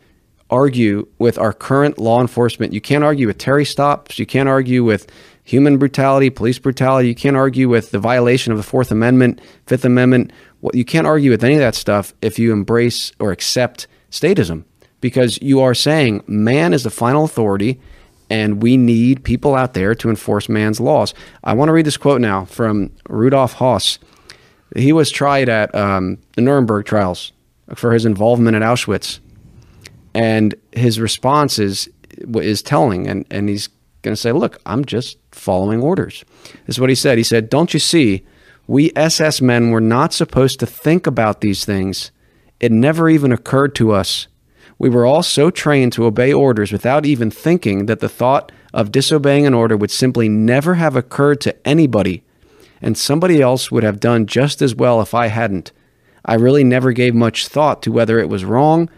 argue with our current law enforcement. You can't argue with Terry stops. You can't argue with human brutality, police brutality. You can't argue with the violation of the Fourth Amendment, Fifth Amendment. Well, you can't argue with any of that stuff if you embrace or accept statism, because you are saying man is the final authority. And we need people out there to enforce man's laws. I want to read this quote now from Rudolf Haas. He was tried at um, the Nuremberg trials for his involvement at Auschwitz. And his response is, is telling. And, and he's going to say, look, I'm just following orders. This is what he said. He said, don't you see, we S S men were not supposed to think about these things. It never even occurred to us. We were all so trained to obey orders without even thinking that the thought of disobeying an order would simply never have occurred to anybody, and somebody else would have done just as well if I hadn't. I really never gave much thought to whether it was wrong.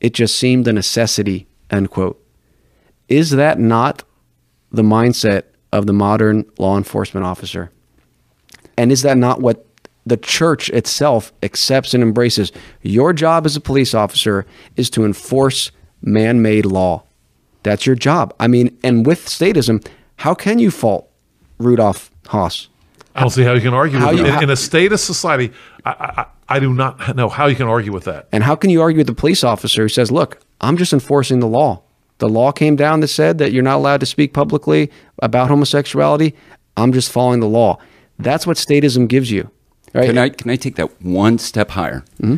It just seemed a necessity, end quote. Is that not the mindset of the modern law enforcement officer? And is that not what the church itself accepts and embraces? Your job as a police officer is to enforce man-made law. That's your job. I mean, and with statism, how can you fault Rudolf Haas? I don't see how you can argue with that. In, in a statist society, I, I, I do not know how you can argue with that. And how can you argue with the police officer who says, look, I'm just enforcing the law. The law came down that said that you're not allowed to speak publicly about homosexuality. I'm just following the law. That's what statism gives you. Right. Can I can I take that one step higher? Mm-hmm.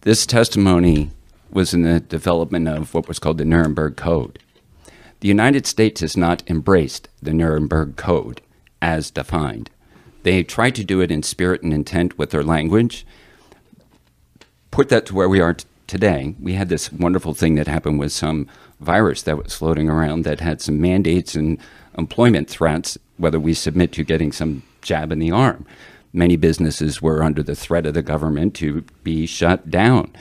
This testimony was in the development of what was called the Nuremberg Code. The United States has not embraced the Nuremberg Code as defined. They tried to do it in spirit and intent with their language. put that to where we are t- today, we had this wonderful thing that happened with some virus that was floating around that had some mandates and employment threats, whether we submit to getting some jab in the arm. Many businesses were under the threat of the government to be shut down.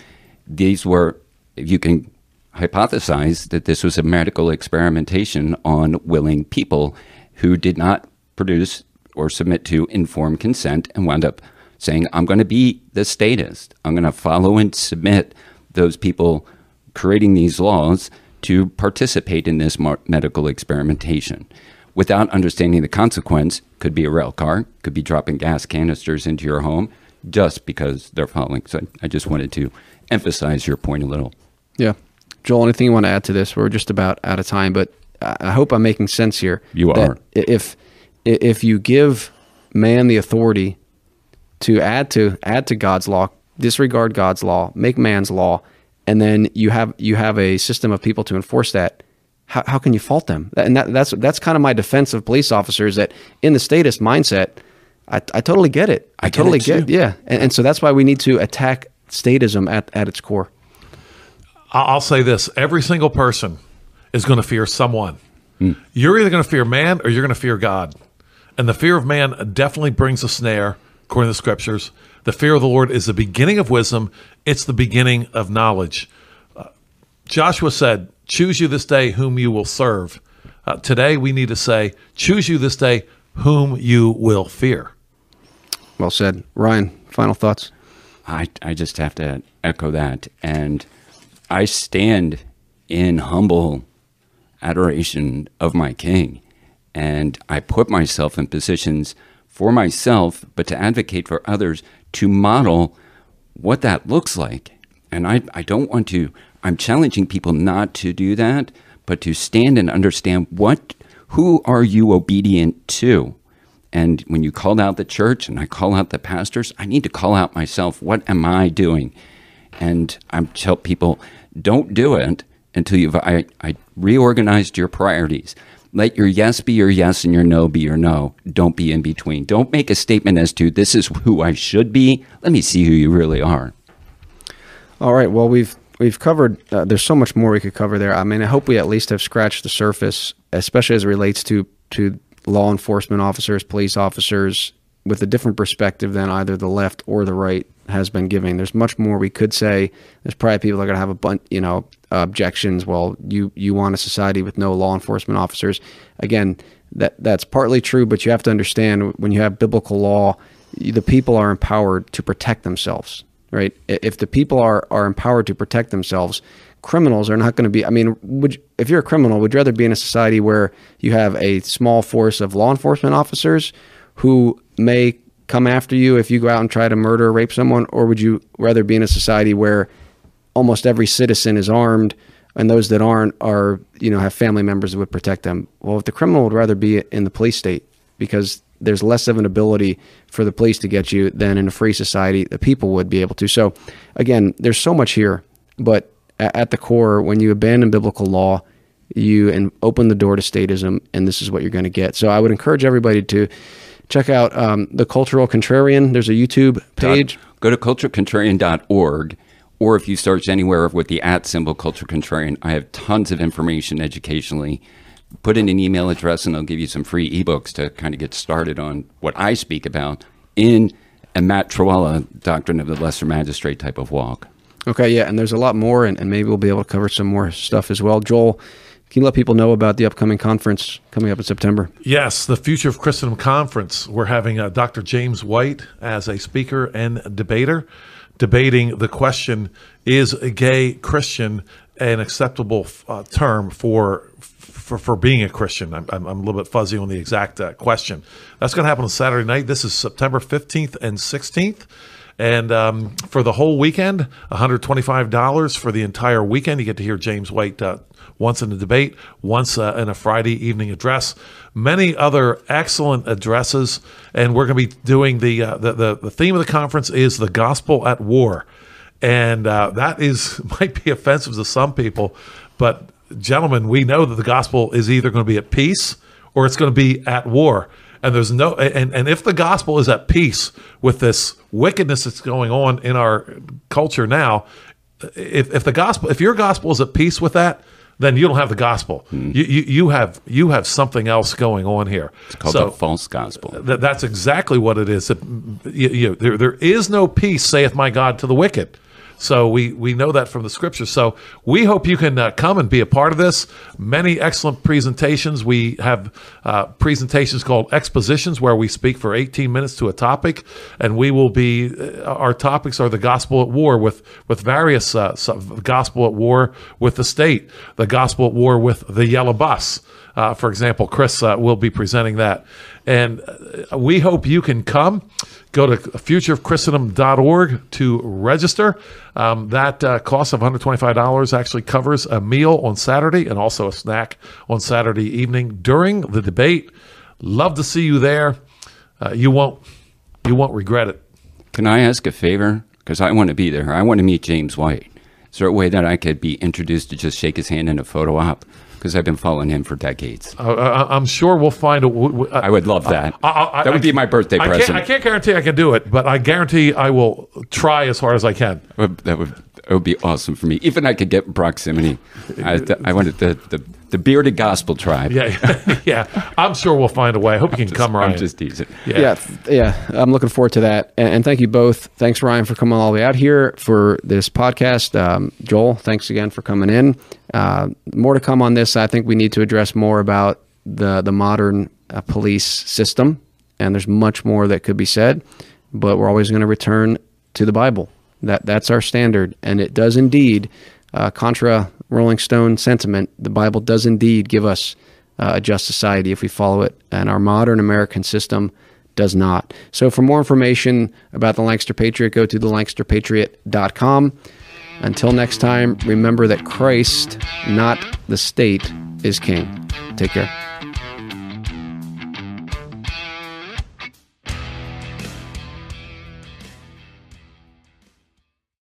These were, you can hypothesize that this was a medical experimentation on willing people who did not produce or submit to informed consent and wound up saying, I'm going to be the statist. I'm going to follow and submit those people creating these laws to participate in this mar- medical experimentation. Without understanding the consequence, could be a rail car, could be dropping gas canisters into your home just because they're following. So I just wanted to emphasize your point a little. Yeah. Joel, anything you want to add to this? We're just about out of time, but I hope I'm making sense here. You are. If if you give man the authority to add to add to God's law, disregard God's law, make man's law, and then you have you have a system of people to enforce that, how how can you fault them? And that, that's that's kind of my defense of police officers, that in the statist mindset, I, I totally get it. I, I get totally it get it. Yeah. And, and so that's why we need to attack statism at, at its core. I'll say this. Every single person is going to fear someone. Mm. You're either going to fear man or you're going to fear God. And the fear of man definitely brings a snare, according to the scriptures. The fear of the Lord is the beginning of wisdom. It's the beginning of knowledge. Uh, Joshua said, choose you this day whom you will serve. Uh, today we need to say, choose you this day whom you will fear. Well said. Ryan, final thoughts? I, I just have to echo that. And I stand in humble adoration of my King, and I put myself in positions for myself, but to advocate for others, to model what that looks like. And I, I don't want to, I'm challenging people not to do that, but to stand and understand what, who are you obedient to? And when you called out the church and I call out the pastors, I need to call out myself. What am I doing? And I tell people, don't do it until you've I, I reorganized your priorities. Let your yes be your yes and your no be your no. Don't be in between. Don't make a statement as to this is who I should be. Let me see who you really are. All right. Well, we've we've covered. Uh, there's so much more we could cover there. I mean, I hope we at least have scratched the surface, especially as it relates to to law enforcement officers, police officers, with a different perspective than either the left or the right has been giving. There's much more we could say. There's probably people that are going to have a bunch, you know, uh, objections. Well, you, you want a society with no law enforcement officers. Again, that that's partly true, but you have to understand when you have biblical law, you, the people are empowered to protect themselves, right? If the people are, are empowered to protect themselves, criminals are not going to be, I mean, would you, if you're a criminal, would you rather be in a society where you have a small force of law enforcement officers who may come after you if you go out and try to murder or rape someone, or would you rather be in a society where almost every citizen is armed and those that aren't are, you know, have family members that would protect them? Well, if the criminal would rather be in the police state because there's less of an ability for the police to get you than in a free society, the people would be able to. So again, there's so much here, but at the core, when you abandon biblical law, you and open the door to statism, and this is what you're going to get. So I would encourage everybody to check out um, the Cultural Contrarian. There's a YouTube page. Dot, go to cultural contrarian dot org, or if you search anywhere with the at symbol Cultural Contrarian, I have tons of information educationally. Put in an email address, and I'll give you some free ebooks to kind of get started on what I speak about in a Matt Trewella Doctrine of the Lesser Magistrate type of walk. Okay, yeah, and there's a lot more, and, and maybe we'll be able to cover some more stuff as well. Joel, can you let people know about the upcoming conference coming up in September? Yes, the Future of Christendom Conference. We're having uh, Doctor James White as a speaker and debater, debating the question, is a gay Christian an acceptable uh, term for, for for being a Christian? I'm, I'm, I'm a little bit fuzzy on the exact uh, question. That's going to happen on Saturday night. This is September fifteenth and sixteenth. And um, for the whole weekend, one hundred twenty-five dollars for the entire weekend. You get to hear James White uh, once in the debate, once uh, in a Friday evening address, many other excellent addresses. And we're going to be doing the, uh, the, the, the theme of the conference is the gospel at war. And uh, that is might be offensive to some people, but gentlemen, we know that the gospel is either going to be at peace or it's going to be at war. And there's no, and, and if the gospel is at peace with this wickedness that's going on in our culture now, if, if the gospel, if your gospel is at peace with that, then you don't have the gospel. Mm. You, you you have you have something else going on here. It's called so, the false gospel. Th- that's exactly what it is. It, you, you, there, there is no peace, saith my God, to the wicked. So we, we know that from the scripture. So we hope you can uh, come and be a part of this. Many excellent presentations. We have uh, presentations called expositions where we speak for eighteen minutes to a topic, and we will be uh, our topics are the gospel at war with with various uh, gospel at war with the state, the gospel at war with the yellow bus. Uh, for example, Chris uh, will be presenting that. And we hope you can come. Go to future of christendom dot org to register. Um, that uh, cost of one hundred twenty-five dollars actually covers a meal on Saturday and also a snack on Saturday evening during the debate. Love to see you there. Uh, you won't, you won't regret it. Can I ask a favor? Because I want to be there. I want to meet James White. Is there a way that I could be introduced to just shake his hand in a photo op? Because I've been following him for decades. Uh, I'm sure we'll find. A, w- w- I would love that. I, I, I, that would I, be my birthday I present. Can't, I can't guarantee I can do it, but I guarantee I will try as hard as I can. That would, that would be awesome for me. Even I could get in proximity. I, I wanted the, the the bearded gospel tribe. Yeah, yeah. I'm sure we'll find a way. I hope I'm you can just, come, Ryan. I'm just teasing. Yeah. yeah, yeah. I'm looking forward to that. And, and thank you both. Thanks, Ryan, for coming all the way out here for this podcast. Um, Joel, thanks again for coming in. Uh, more to come on this. I think we need to address more about the the modern uh, police system, and there's much more that could be said, but we're always going to return to the Bible. That that's our standard, and it does indeed, uh, contra Rolling Stone sentiment, the Bible does indeed give us uh, a just society if we follow it, and our modern American system does not. So for more information about the Lancaster Patriot, go to the lancaster patriot dot com. Until next time, remember that Christ, not the state, is king. Take care.